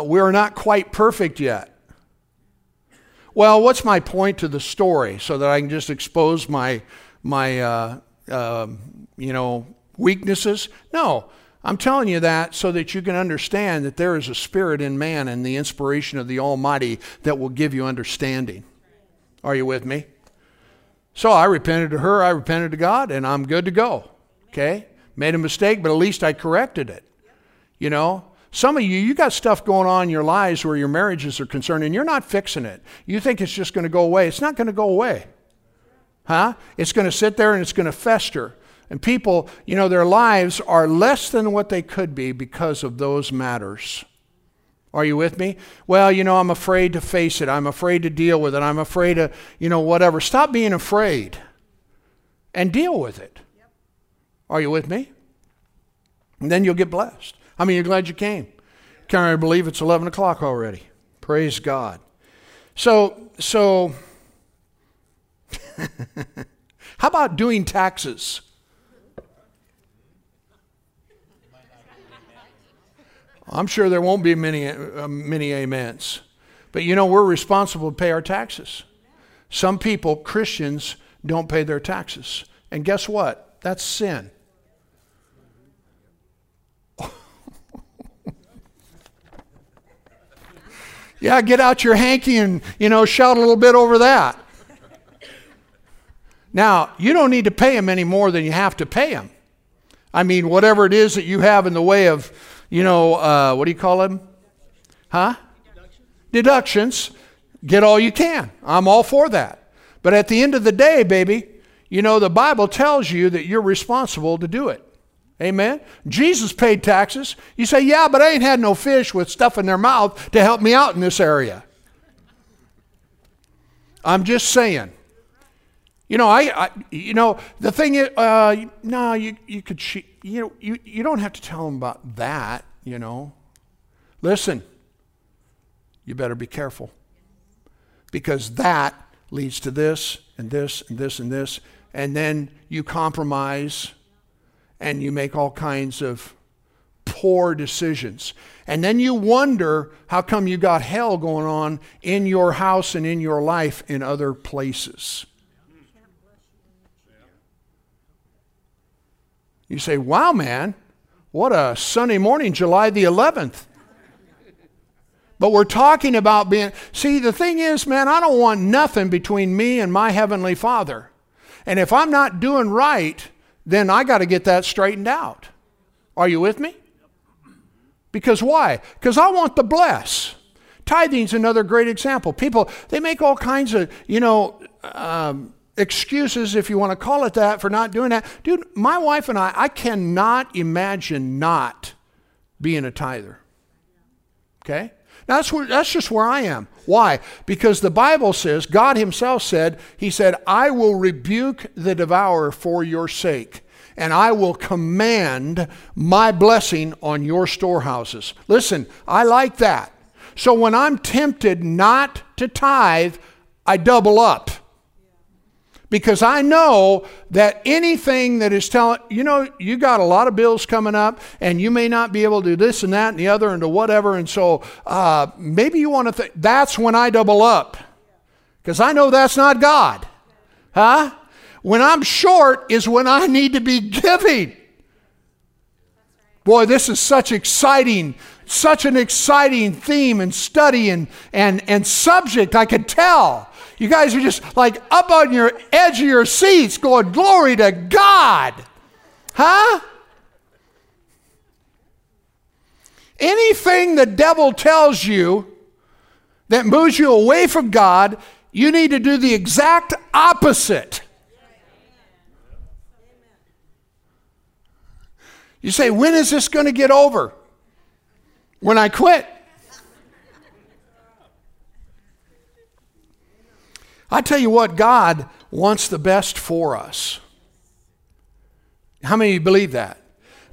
we're not quite perfect yet. Well, what's my point to the story so that I can just expose my, my uh, uh, you know, weaknesses? No. I'm telling you that so that you can understand that there is a spirit in man and the inspiration of the Almighty that will give you understanding. Are you with me? So I repented to her, I repented to God, and I'm good to go. Okay? Made a mistake, but at least I corrected it. You know? Some of you, you got stuff going on in your lives where your marriages are concerned, and you're not fixing it. You think it's just going to go away. It's not going to go away. Huh? It's going to sit there and it's going to fester. And people, you know, their lives are less than what they could be because of those matters. Are you with me? Well, you know, I'm afraid to face it. I'm afraid to deal with it. I'm afraid to, you know, whatever. Stop being afraid and deal with it. Yep. Are you with me? And then you'll get blessed. I mean, you're glad you came. Can't really believe it's eleven o'clock already. Praise God. So, so, how about doing taxes? I'm sure there won't be many, uh, many amens. But you know, we're responsible to pay our taxes. Some people, Christians, don't pay their taxes. And guess what? That's sin. Yeah, get out your hanky and, you know, shout a little bit over that. Now, you don't need to pay them any more than you have to pay them. I mean, whatever it is that you have in the way of, you know, uh, what do you call them? Huh? Deductions. Deductions. Get all you can. I'm all for that. But at the end of the day, baby, you know, the Bible tells you that you're responsible to do it. Amen? Jesus paid taxes. You say, yeah, but I ain't had no fish with stuff in their mouth to help me out in this area. I'm just saying. You know, I, I you know, the thing is, uh, no, you, you could cheat. You know, you, you don't have to tell them about that, you know. Listen, you better be careful, because that leads to this and this and this and this, and then you compromise and you make all kinds of poor decisions. And then you wonder how come you got hell going on in your house and in your life in other places. You say, wow, man, what a Sunday morning, July the eleventh. But we're talking about being... See, the thing is, man, I don't want nothing between me and my Heavenly Father. And if I'm not doing right, then I got to get that straightened out. Are you with me? Because why? Because I want the bless. Tithing's another great example. People, they make all kinds of, you know... Um, excuses, if you want to call it that, for not doing that. Dude, my wife and I, I cannot imagine not being a tither. Okay? Now, that's where, that's just where I am. Why? Because the Bible says, God himself said, he said, I will rebuke the devourer for your sake, and I will command my blessing on your storehouses. Listen, I like that. So when I'm tempted not to tithe, I double up. Because I know that anything that is telling, you know, you got a lot of bills coming up and you may not be able to do this and that and the other and to whatever. And so uh, maybe you want to think, that's when I double up. Because I know that's not God. Huh? When I'm short is when I need to be giving. Boy, this is such exciting, such an exciting theme and study and, and, and subject, I could tell. You guys are just like up on your edge of your seats going, glory to God. Huh? Anything the devil tells you that moves you away from God, you need to do the exact opposite. You say, when is this going to get over? When I quit. I tell you what, God wants the best for us. How many of you believe that?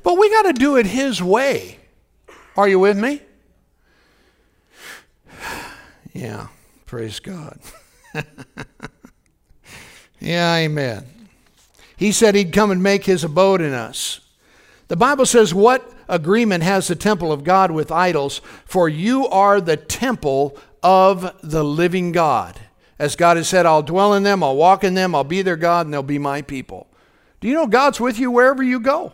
But we got to do it his way. Are you with me? Yeah, praise God. Yeah, amen. He said he'd come and make his abode in us. The Bible says, what agreement has the temple of God with idols? For you are the temple of the living God. As God has said, I'll dwell in them, I'll walk in them, I'll be their God, and they'll be my people. Do you know God's with you wherever you go?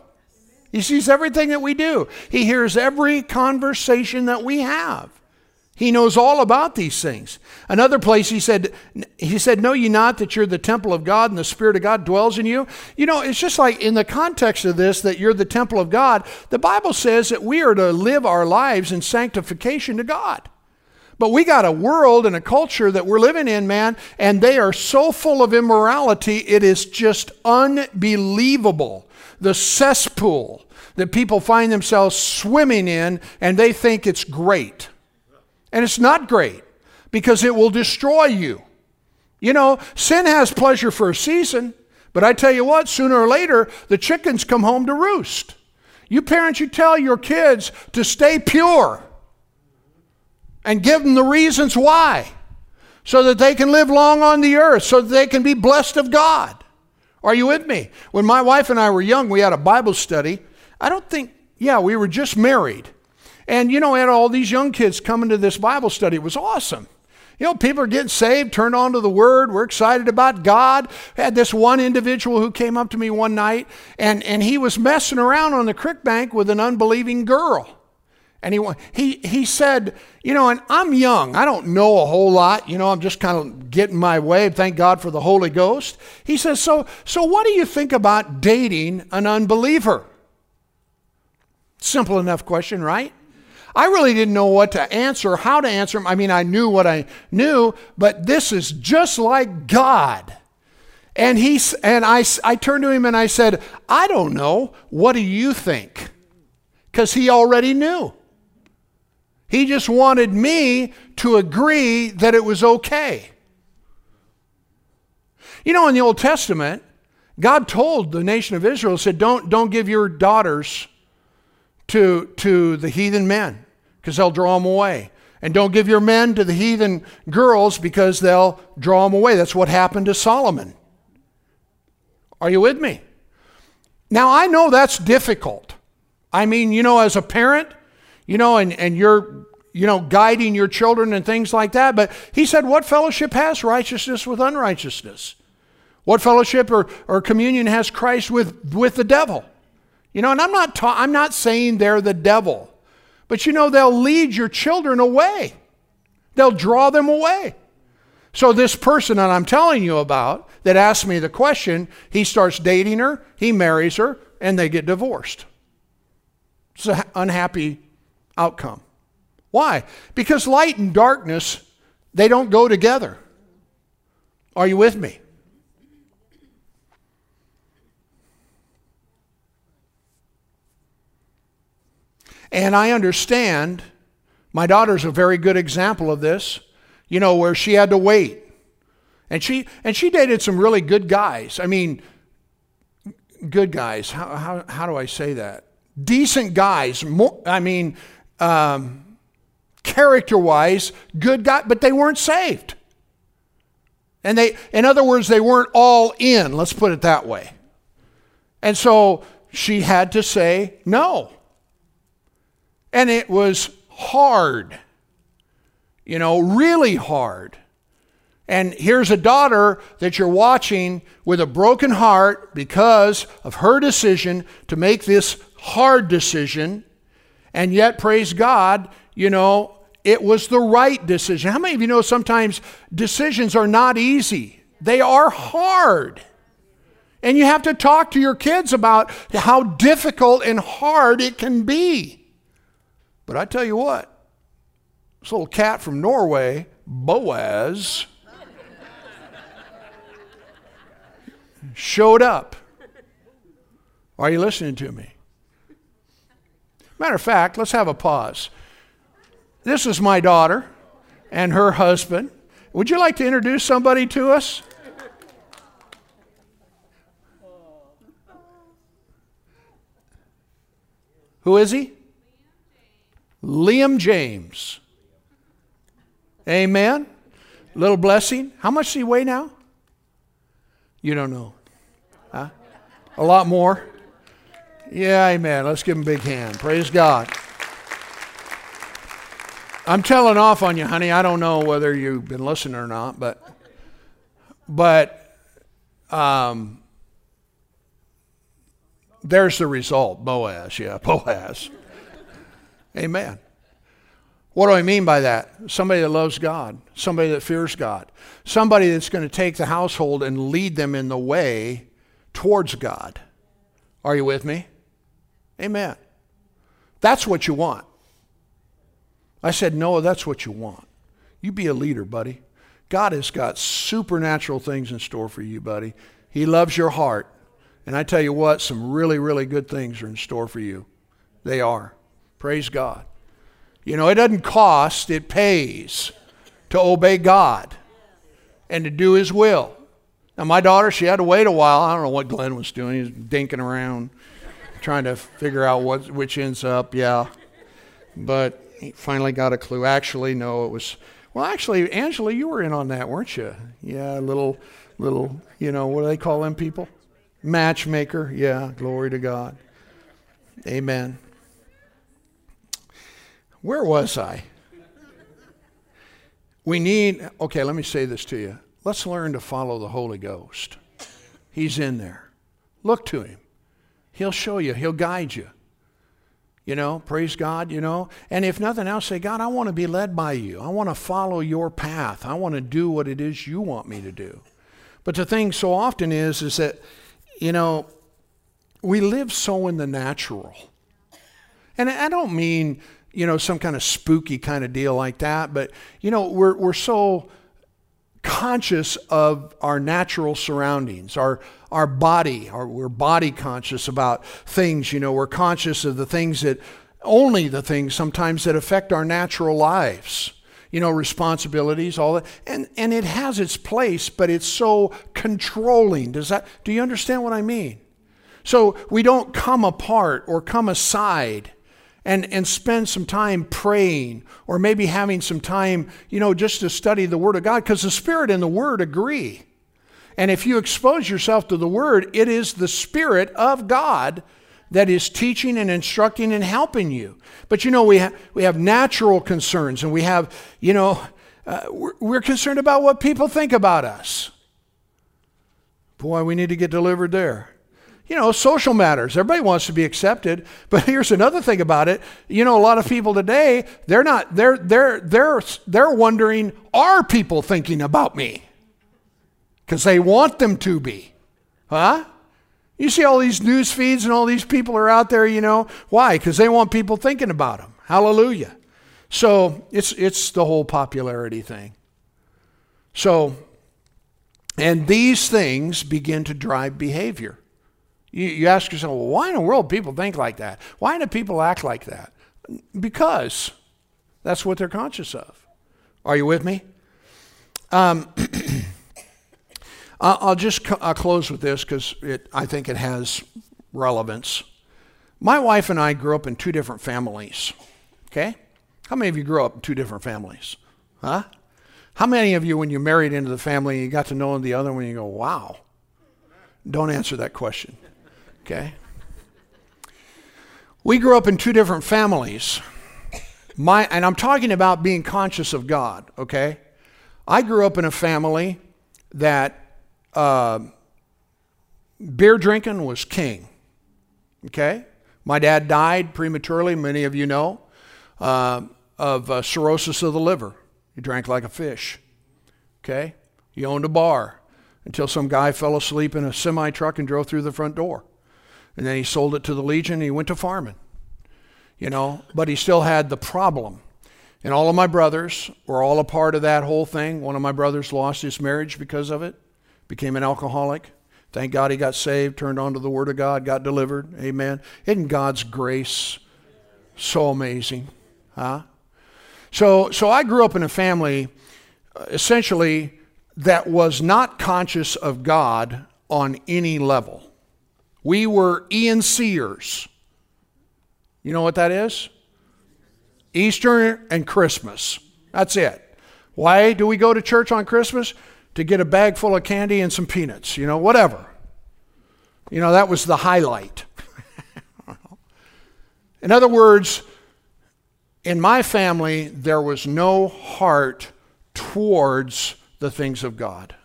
He sees everything that we do. He hears every conversation that we have. He knows all about these things. Another place he said, he said, know ye not that you're the temple of God and the Spirit of God dwells in you? You know, it's just like in the context of this, that you're the temple of God. The Bible says that we are to live our lives in sanctification to God. But we got a world and a culture that we're living in, man, and they are so full of immorality, it is just unbelievable. The cesspool that people find themselves swimming in, and they think it's great. And it's not great, because it will destroy you. You know, sin has pleasure for a season, but I tell you what, sooner or later, the chickens come home to roost. You parents, you tell your kids to stay pure. And give them the reasons why, so that they can live long on the earth, so that they can be blessed of God. Are you with me? When my wife and I were young, we had a Bible study. I don't think, yeah, we were just married. And, you know, we had all these young kids coming to this Bible study. It was awesome. You know, people are getting saved, turned on to the Word. We're excited about God. I had this one individual who came up to me one night, and, and he was messing around on the creek bank with an unbelieving girl. And he, he, he said, you know, and I'm young. I don't know a whole lot. You know, I'm just kind of getting my way. Thank God for the Holy Ghost. He says, so, so what do you think about dating an unbeliever? Simple enough question, right? I really didn't know what to answer, how to answer him. I mean, I knew what I knew, but this is just like God. And, he, and I, I turned to him and I said, I don't know. What do you think? Because he already knew. He just wanted me to agree that it was okay. You know, in the Old Testament, God told the nation of Israel, said, don't, don't give your daughters to, to the heathen men, because they'll draw them away. And don't give your men to the heathen girls, because they'll draw them away. That's what happened to Solomon. Are you with me? Now, I know that's difficult. I mean, you know, as a parent, you know, and, and you're, you know, guiding your children and things like that. But he said, what fellowship has righteousness with unrighteousness? What fellowship or, or communion has Christ with, with the devil? You know, and I'm not, ta- I'm not saying they're the devil. But you know, they'll lead your children away. They'll draw them away. So this person that I'm telling you about that asked me the question, he starts dating her, he marries her, and they get divorced. It's an unhappy outcome. Why? Because light and darkness, they don't go together. Are you with me? And I understand, my daughter's a very good example of this, you know, where she had to wait. And she and she dated some really good guys. I mean, good guys. How, how, how do I say that? Decent guys. More, I mean, um, character-wise, good guys, but they weren't saved. And they, in other words, they weren't all in, let's put it that way. And so she had to say no. And it was hard, you know, really hard. And here's a daughter that you're watching with a broken heart because of her decision to make this hard decision. And yet, praise God, you know, it was the right decision. How many of you know sometimes decisions are not easy? They are hard. And you have to talk to your kids about how difficult and hard it can be. But I tell you what, this little cat from Norway, Boaz, showed up. Are you listening to me? Matter of fact, let's have a pause. This is my daughter and her husband. Would you like to introduce somebody to us? Who is he? Liam James. Amen. Little blessing. How much does he weigh now? You don't know. Huh? A lot more? Yeah, amen. Let's give him a big hand. Praise God. I'm telling off on you, honey. I don't know whether you've been listening or not, but but um, there's the result. Boaz. Yeah, Boaz. Amen. What do I mean by that? Somebody that loves God, somebody that fears God, somebody that's going to take the household and lead them in the way towards God. Are you with me? Amen. That's what you want. I said, Noah, that's what you want. You be a leader, buddy. God has got supernatural things in store for you, buddy. He loves your heart. And I tell you what, some really, really good things are in store for you. They are. Praise God. You know, it doesn't cost, it pays to obey God and to do His will. Now, my daughter, she had to wait a while. I don't know what Glenn was doing. He was dinking around, trying to figure out what which ends up, yeah. But he finally got a clue. Actually, no, it was, well, actually, Angela, you were in on that, weren't you? Yeah, little, little, you know, what do they call them people? Matchmaker, yeah, glory to God. Amen. Where was I? We need, okay, let me say this to you. Let's learn to follow the Holy Ghost. He's in there. Look to Him. He'll show you. He'll guide you. You know, praise God, you know. And if nothing else, say, God, I want to be led by You. I want to follow Your path. I want to do what it is You want me to do. But the thing so often is, is that, you know, we live so in the natural. And I don't mean, you know, some kind of spooky kind of deal like that. But, you know, we're we're so conscious of our natural surroundings, our our body, our, we're body conscious about things, you know, we're conscious of the things that, only the things sometimes that affect our natural lives, you know, responsibilities, all that. And and it has its place, but it's so controlling. Does that, do you understand what I mean? So we don't come apart or come aside and, and spend some time praying, or maybe having some time, you know, just to study the Word of God, because the Spirit and the Word agree. And if you expose yourself to the Word, it is the Spirit of God that is teaching and instructing and helping you. But, you know, we, ha we have natural concerns, and we have, you know, uh, we're, we're concerned about what people think about us. Boy, we need to get delivered there. You know, social matters. Everybody wants to be accepted. But here's another thing about it. You know, a lot of people today, they're not, they're, they're, they're, they're wondering, are people thinking about me? Because they want them to be. Huh? You see all these news feeds and all these people are out there, you know. Why? Because they want people thinking about them. Hallelujah. So it's, it's the whole popularity thing. So, and these things begin to drive behavior. You, you ask yourself, well, why in the world do people think like that? Why do people act like that? Because that's what they're conscious of. Are you with me? Um I'll just I'll close with this because I think it has relevance. My wife and I grew up in two different families, okay? How many of you grew up in two different families? Huh? How many of you, when you married into the family, you got to know the other one, you go, wow? Don't answer that question, okay? We grew up in two different families. My, and I'm talking about being conscious of God, okay? I grew up in a family that... Uh, beer drinking was king, okay? My dad died prematurely, many of you know, uh, of uh, cirrhosis of the liver. He drank like a fish, okay? He owned a bar until some guy fell asleep in a semi-truck and drove through the front door. And then he sold it to the Legion and he went to farming, you know? But he still had the problem. And all of my brothers were all a part of that whole thing. One of my brothers lost his marriage because of it. Became an alcoholic. Thank God he got saved, turned on to the Word of God, got delivered. Amen. Isn't God's grace so amazing? Huh? So, so I grew up in a family, uh, essentially, that was not conscious of God on any level. We were E and C'ers. You know what that is? Easter and Christmas. That's it. Why do we go to church on Christmas? To get a bag full of candy and some peanuts, you know, whatever. You know, that was the highlight. In other words, in my family, there was no heart towards the things of God.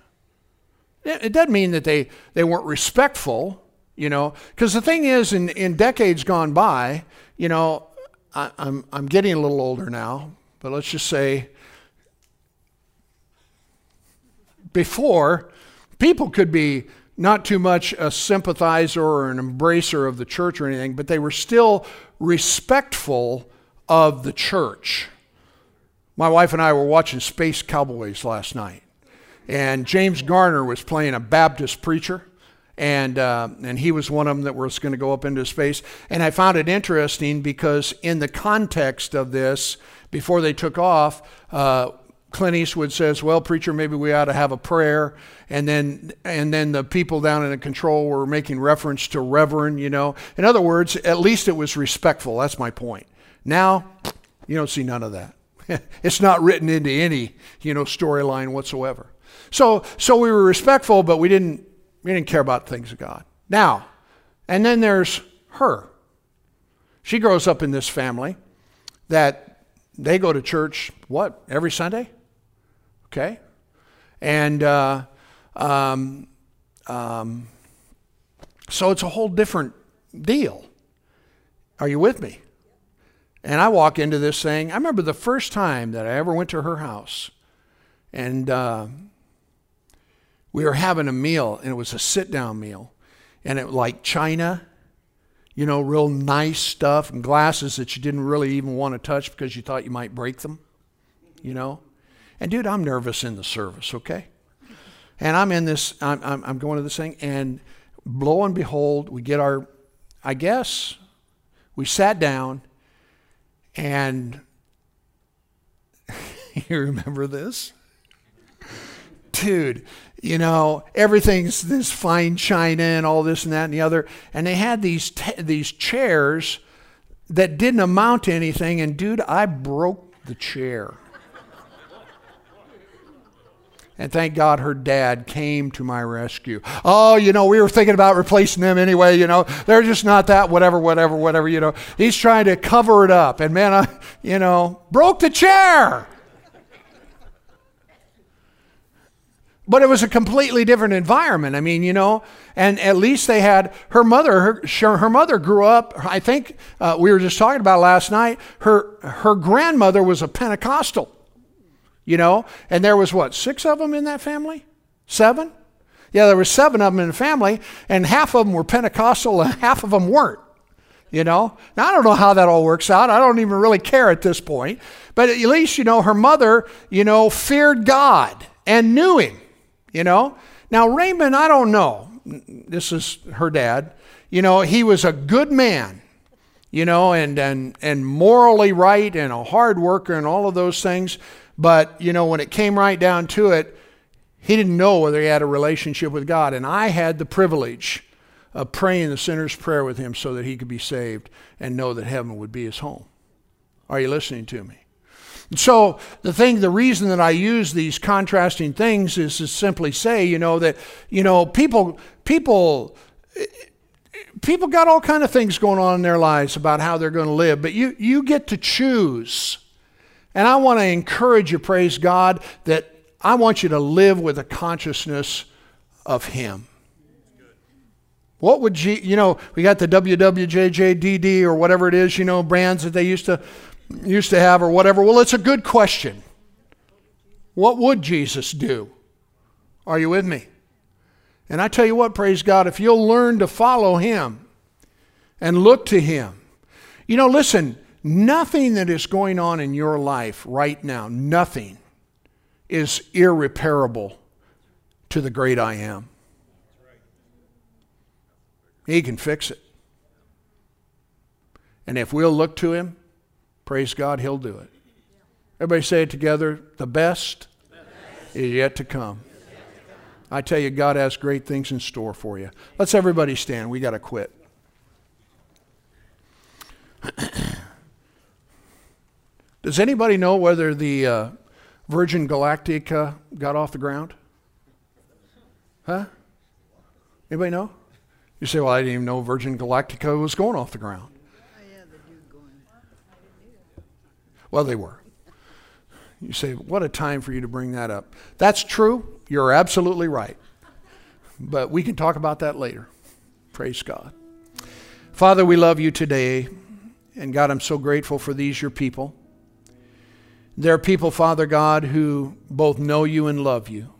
It doesn't mean that they, they weren't respectful, you know, because the thing is, in, in decades gone by, you know, I, I'm, I'm getting a little older now, but let's just say, before, people could be not too much a sympathizer or an embracer of the church or anything, but they were still respectful of the church. My wife and I were watching Space Cowboys last night, and James Garner was playing a Baptist preacher, and, uh, and he was one of them that was going to go up into space. And I found it interesting because in the context of this, before they took off, uh, Clint Eastwood says, well, preacher, maybe we ought to have a prayer. And then, and then the people down in the control were making reference to reverend, you know. In other words, at least it was respectful. That's my point. Now, you don't see none of that. It's not written into any, you know, storyline whatsoever. So, so we were respectful, but we didn't, we didn't care about things of God. Now, and then there's her. She grows up in this family that they go to church, what, every Sunday? Okay, and uh, um, um, so it's a whole different deal. Are you with me? And I walk into this thing. I remember the first time that I ever went to her house, and uh, we were having a meal, and it was a sit-down meal, and it like china, you know, real nice stuff, and glasses that you didn't really even want to touch because you thought you might break them, you know. And dude, I'm nervous in the service, okay? And I'm in this, I'm, I'm, I'm going to this thing, and lo and behold, we get our, I guess, we sat down, and you remember this? Dude, you know, everything's this fine china and all this and that and the other, and they had these, these chairs that didn't amount to anything, and dude, I broke the chair. And thank God her dad came to my rescue. Oh, you know, we were thinking about replacing them anyway, you know. They're just not that whatever, whatever, whatever, you know. He's trying to cover it up. And man, I, you know, broke the chair. But it was a completely different environment. I mean, you know, and at least they had her mother. Her, her mother grew up, I think uh, we were just talking about last night, her, her grandmother was a Pentecostal. You know, and there was what, six of them in that family? Seven? Yeah, there were seven of them in the family, and half of them were Pentecostal and half of them weren't, you know. Now, I don't know how that all works out. I don't even really care at this point. But at least, you know, her mother, you know, feared God and knew him, you know. Now, Raymond, I don't know. This is her dad. You know, he was a good man, you know, and and, and morally right and a hard worker and all of those things. But, you know, when it came right down to it, he didn't know whether he had a relationship with God. And I had the privilege of praying the sinner's prayer with him so that he could be saved and know that heaven would be his home. Are you listening to me? And so the thing, the reason that I use these contrasting things is to simply say, you know, that, you know, people, people, people got all kind of things going on in their lives about how they're going to live. But you, you get to choose. And I want to encourage you, praise God, that I want you to live with a consciousness of Him. What would you, you know, we got the W W J J D D or whatever it is, you know, brands that they used to used to have or whatever. Well, it's a good question. What would Jesus do? Are you with me? And I tell you what, praise God, if you'll learn to follow Him and look to Him, you know, listen, nothing that is going on in your life right now, nothing is irreparable to the great I am. He can fix it. And if we'll look to Him, praise God, He'll do it. Everybody say it together. The best, the best. Is yet to come. I tell you, God has great things in store for you. Let's everybody stand. We got to quit. Does anybody know whether the uh, Virgin Galactica got off the ground? Huh? Anybody know? You say, well, I didn't even know Virgin Galactica was going off the ground. Oh, yeah, they do go in. Well, they were. You say, what a time for you to bring that up. That's true. You're absolutely right. But we can talk about that later. Praise God. Father, we love you today. And God, I'm so grateful for these, your people. There are people, Father God, who both know you and love you.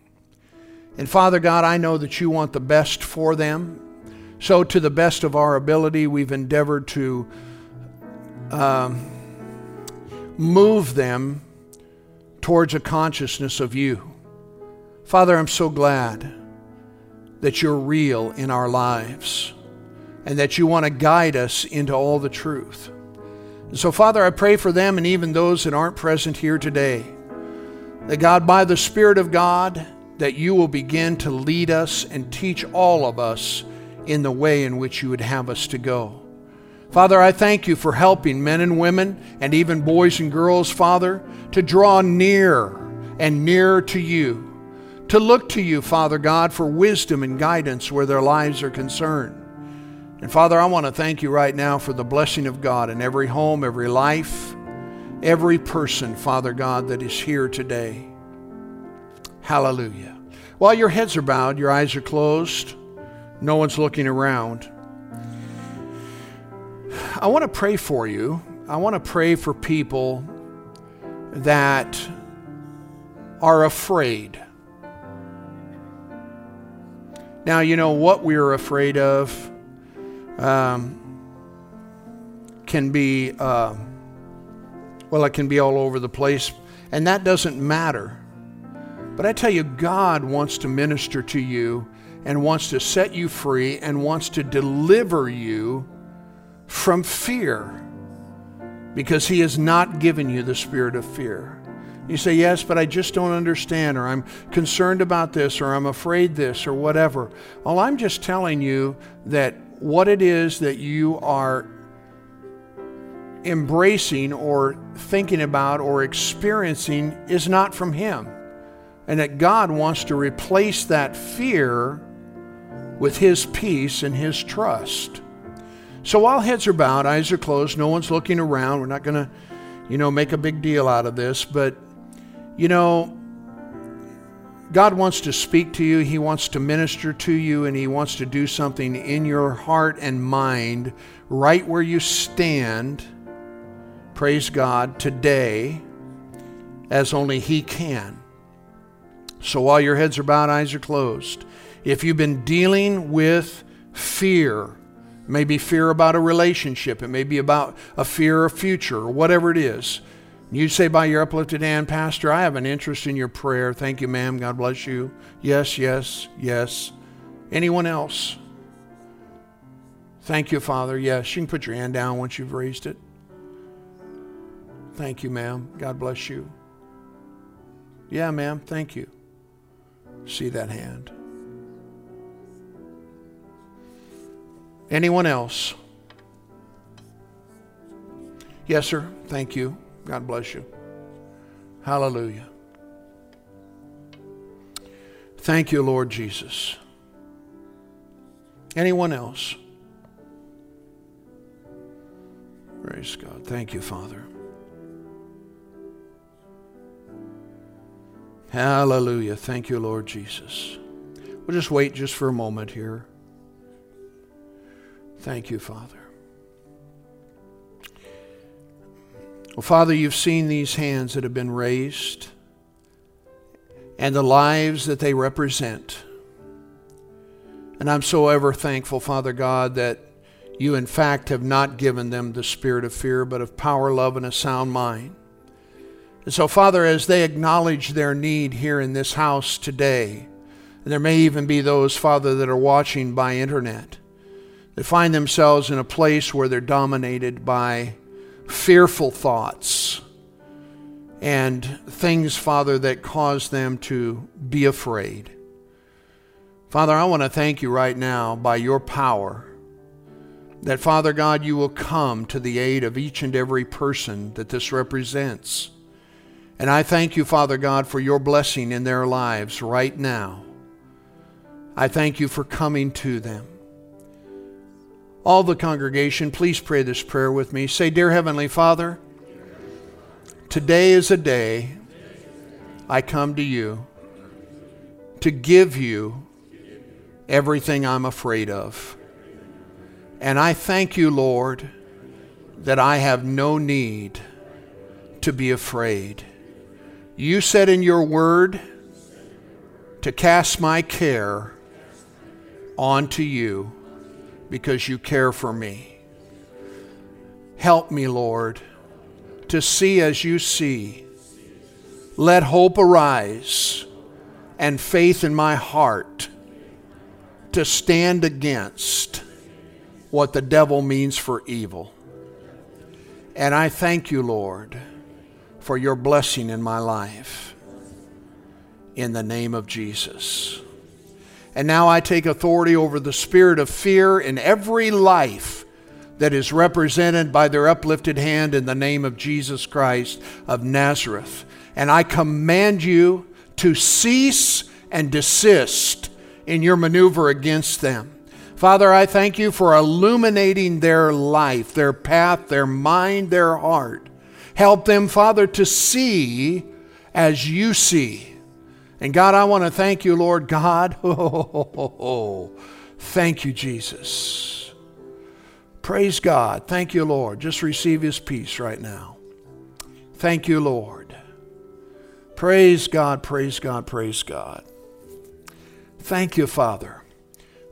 And Father God, I know that you want the best for them. So to the best of our ability, we've endeavored to um, move them towards a consciousness of you. Father, I'm so glad that you're real in our lives and that you want to guide us into all the truth. So, Father, I pray for them and even those that aren't present here today, that God, by the Spirit of God, that you will begin to lead us and teach all of us in the way in which you would have us to go. Father, I thank you for helping men and women and even boys and girls, Father, to draw near and nearer to you, to look to you, Father God, for wisdom and guidance where their lives are concerned. And Father, I want to thank you right now for the blessing of God in every home, every life, every person, Father God, that is here today. Hallelujah. While your heads are bowed, your eyes are closed, no one's looking around, I want to pray for you. I want to pray for people that are afraid. Now, you know what we are afraid of Um, can be, uh, well, it can be all over the place, and that doesn't matter. But I tell you, God wants to minister to you and wants to set you free and wants to deliver you from fear because He has not given you the spirit of fear. You say, yes, but I just don't understand, or I'm concerned about this, or I'm afraid this, or whatever. Well, I'm just telling you that what it is that you are embracing or thinking about or experiencing is not from Him, and that God wants to replace that fear with His peace and His trust. So while heads are bowed, eyes are closed, no one's looking around, we're not going to, you know, make a big deal out of this, but, you know, God wants to speak to you, He wants to minister to you, and He wants to do something in your heart and mind right where you stand, praise God, today, as only He can. So while your heads are bowed, eyes are closed, if you've been dealing with fear, maybe fear about a relationship, it may be about a fear of future, or whatever it is, you say by your uplifted hand, Pastor, I have an interest in your prayer. Thank you, ma'am. God bless you. Yes, yes, yes. Anyone else? Thank you, Father. Yes, you can put your hand down once you've raised it. Thank you, ma'am. God bless you. Yeah, ma'am. Thank you. See that hand. Anyone else? Yes, sir. Thank you. God bless you. Hallelujah. Thank you, Lord Jesus. Anyone else? Praise God. Thank you, Father. Hallelujah. Thank you, Lord Jesus. We'll just wait just for a moment here. Thank you, Father. Well, Father, you've seen these hands that have been raised and the lives that they represent. And I'm so ever thankful, Father God, that you, in fact, have not given them the spirit of fear, but of power, love, and a sound mind. And so, Father, as they acknowledge their need here in this house today, and there may even be those, Father, that are watching by internet, that find themselves in a place where they're dominated by fearful thoughts and things, Father, that cause them to be afraid. Father, I want to thank you right now by your power that, Father God, you will come to the aid of each and every person that this represents. And I thank you, Father God, for your blessing in their lives right now. I thank you for coming to them. All the congregation, please pray this prayer with me. Say, Dear Heavenly Father, today is a day I come to you to give you everything I'm afraid of. And I thank you, Lord, that I have no need to be afraid. You said in your word to cast my care onto you, because you care for me. Help me, Lord, to see as you see. Let hope arise and faith in my heart to stand against what the devil means for evil. And I thank you, Lord, for your blessing in my life. In the name of Jesus. And now I take authority over the spirit of fear in every life that is represented by their uplifted hand in the name of Jesus Christ of Nazareth. And I command you to cease and desist in your maneuver against them. Father, I thank you for illuminating their life, their path, their mind, their heart. Help them, Father, to see as you see. And God, I want to thank you, Lord God. Oh, oh, oh, oh. Thank you, Jesus. Praise God. Thank you, Lord. Just receive His peace right now. Thank you, Lord. Praise God, praise God, praise God. Thank you, Father.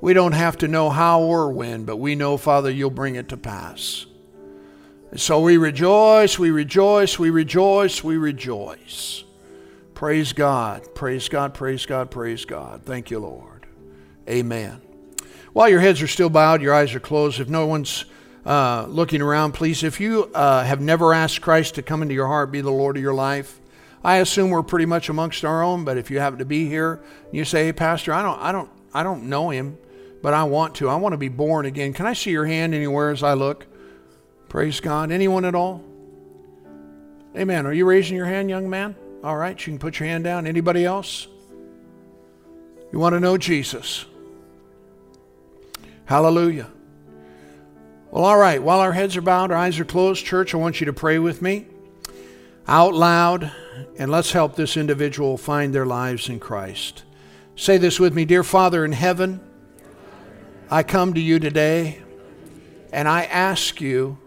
We don't have to know how or when, but we know, Father, you'll bring it to pass. And so we rejoice, we rejoice, we rejoice, we rejoice. Praise God, praise God, praise God, praise God. Thank you, Lord. Amen. While your heads are still bowed, your eyes are closed, if no one's uh, looking around, please, if you uh, have never asked Christ to come into your heart, be the Lord of your life, I assume we're pretty much amongst our own, but if you happen to be here, and you say, hey, Pastor, I don't, I don't, I don't know him, but I want to. I want to be born again. Can I see your hand anywhere as I look? Praise God. Anyone at all? Amen. Are you raising your hand, young man? All right, you can put your hand down. Anybody else? You want to know Jesus? Hallelujah. Well, all right, while our heads are bowed, our eyes are closed, church, I want you to pray with me out loud, and let's help this individual find their lives in Christ. Say this with me. Dear Father in heaven, I come to you today, and I ask you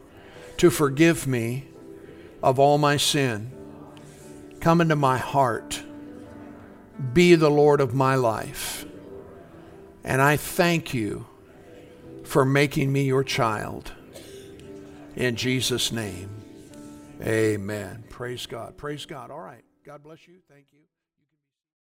to forgive me of all my sin. Come into my heart. Be the Lord of my life. And I thank you for making me your child. In Jesus' name, amen. Praise God. Praise God. All right. God bless you. Thank you.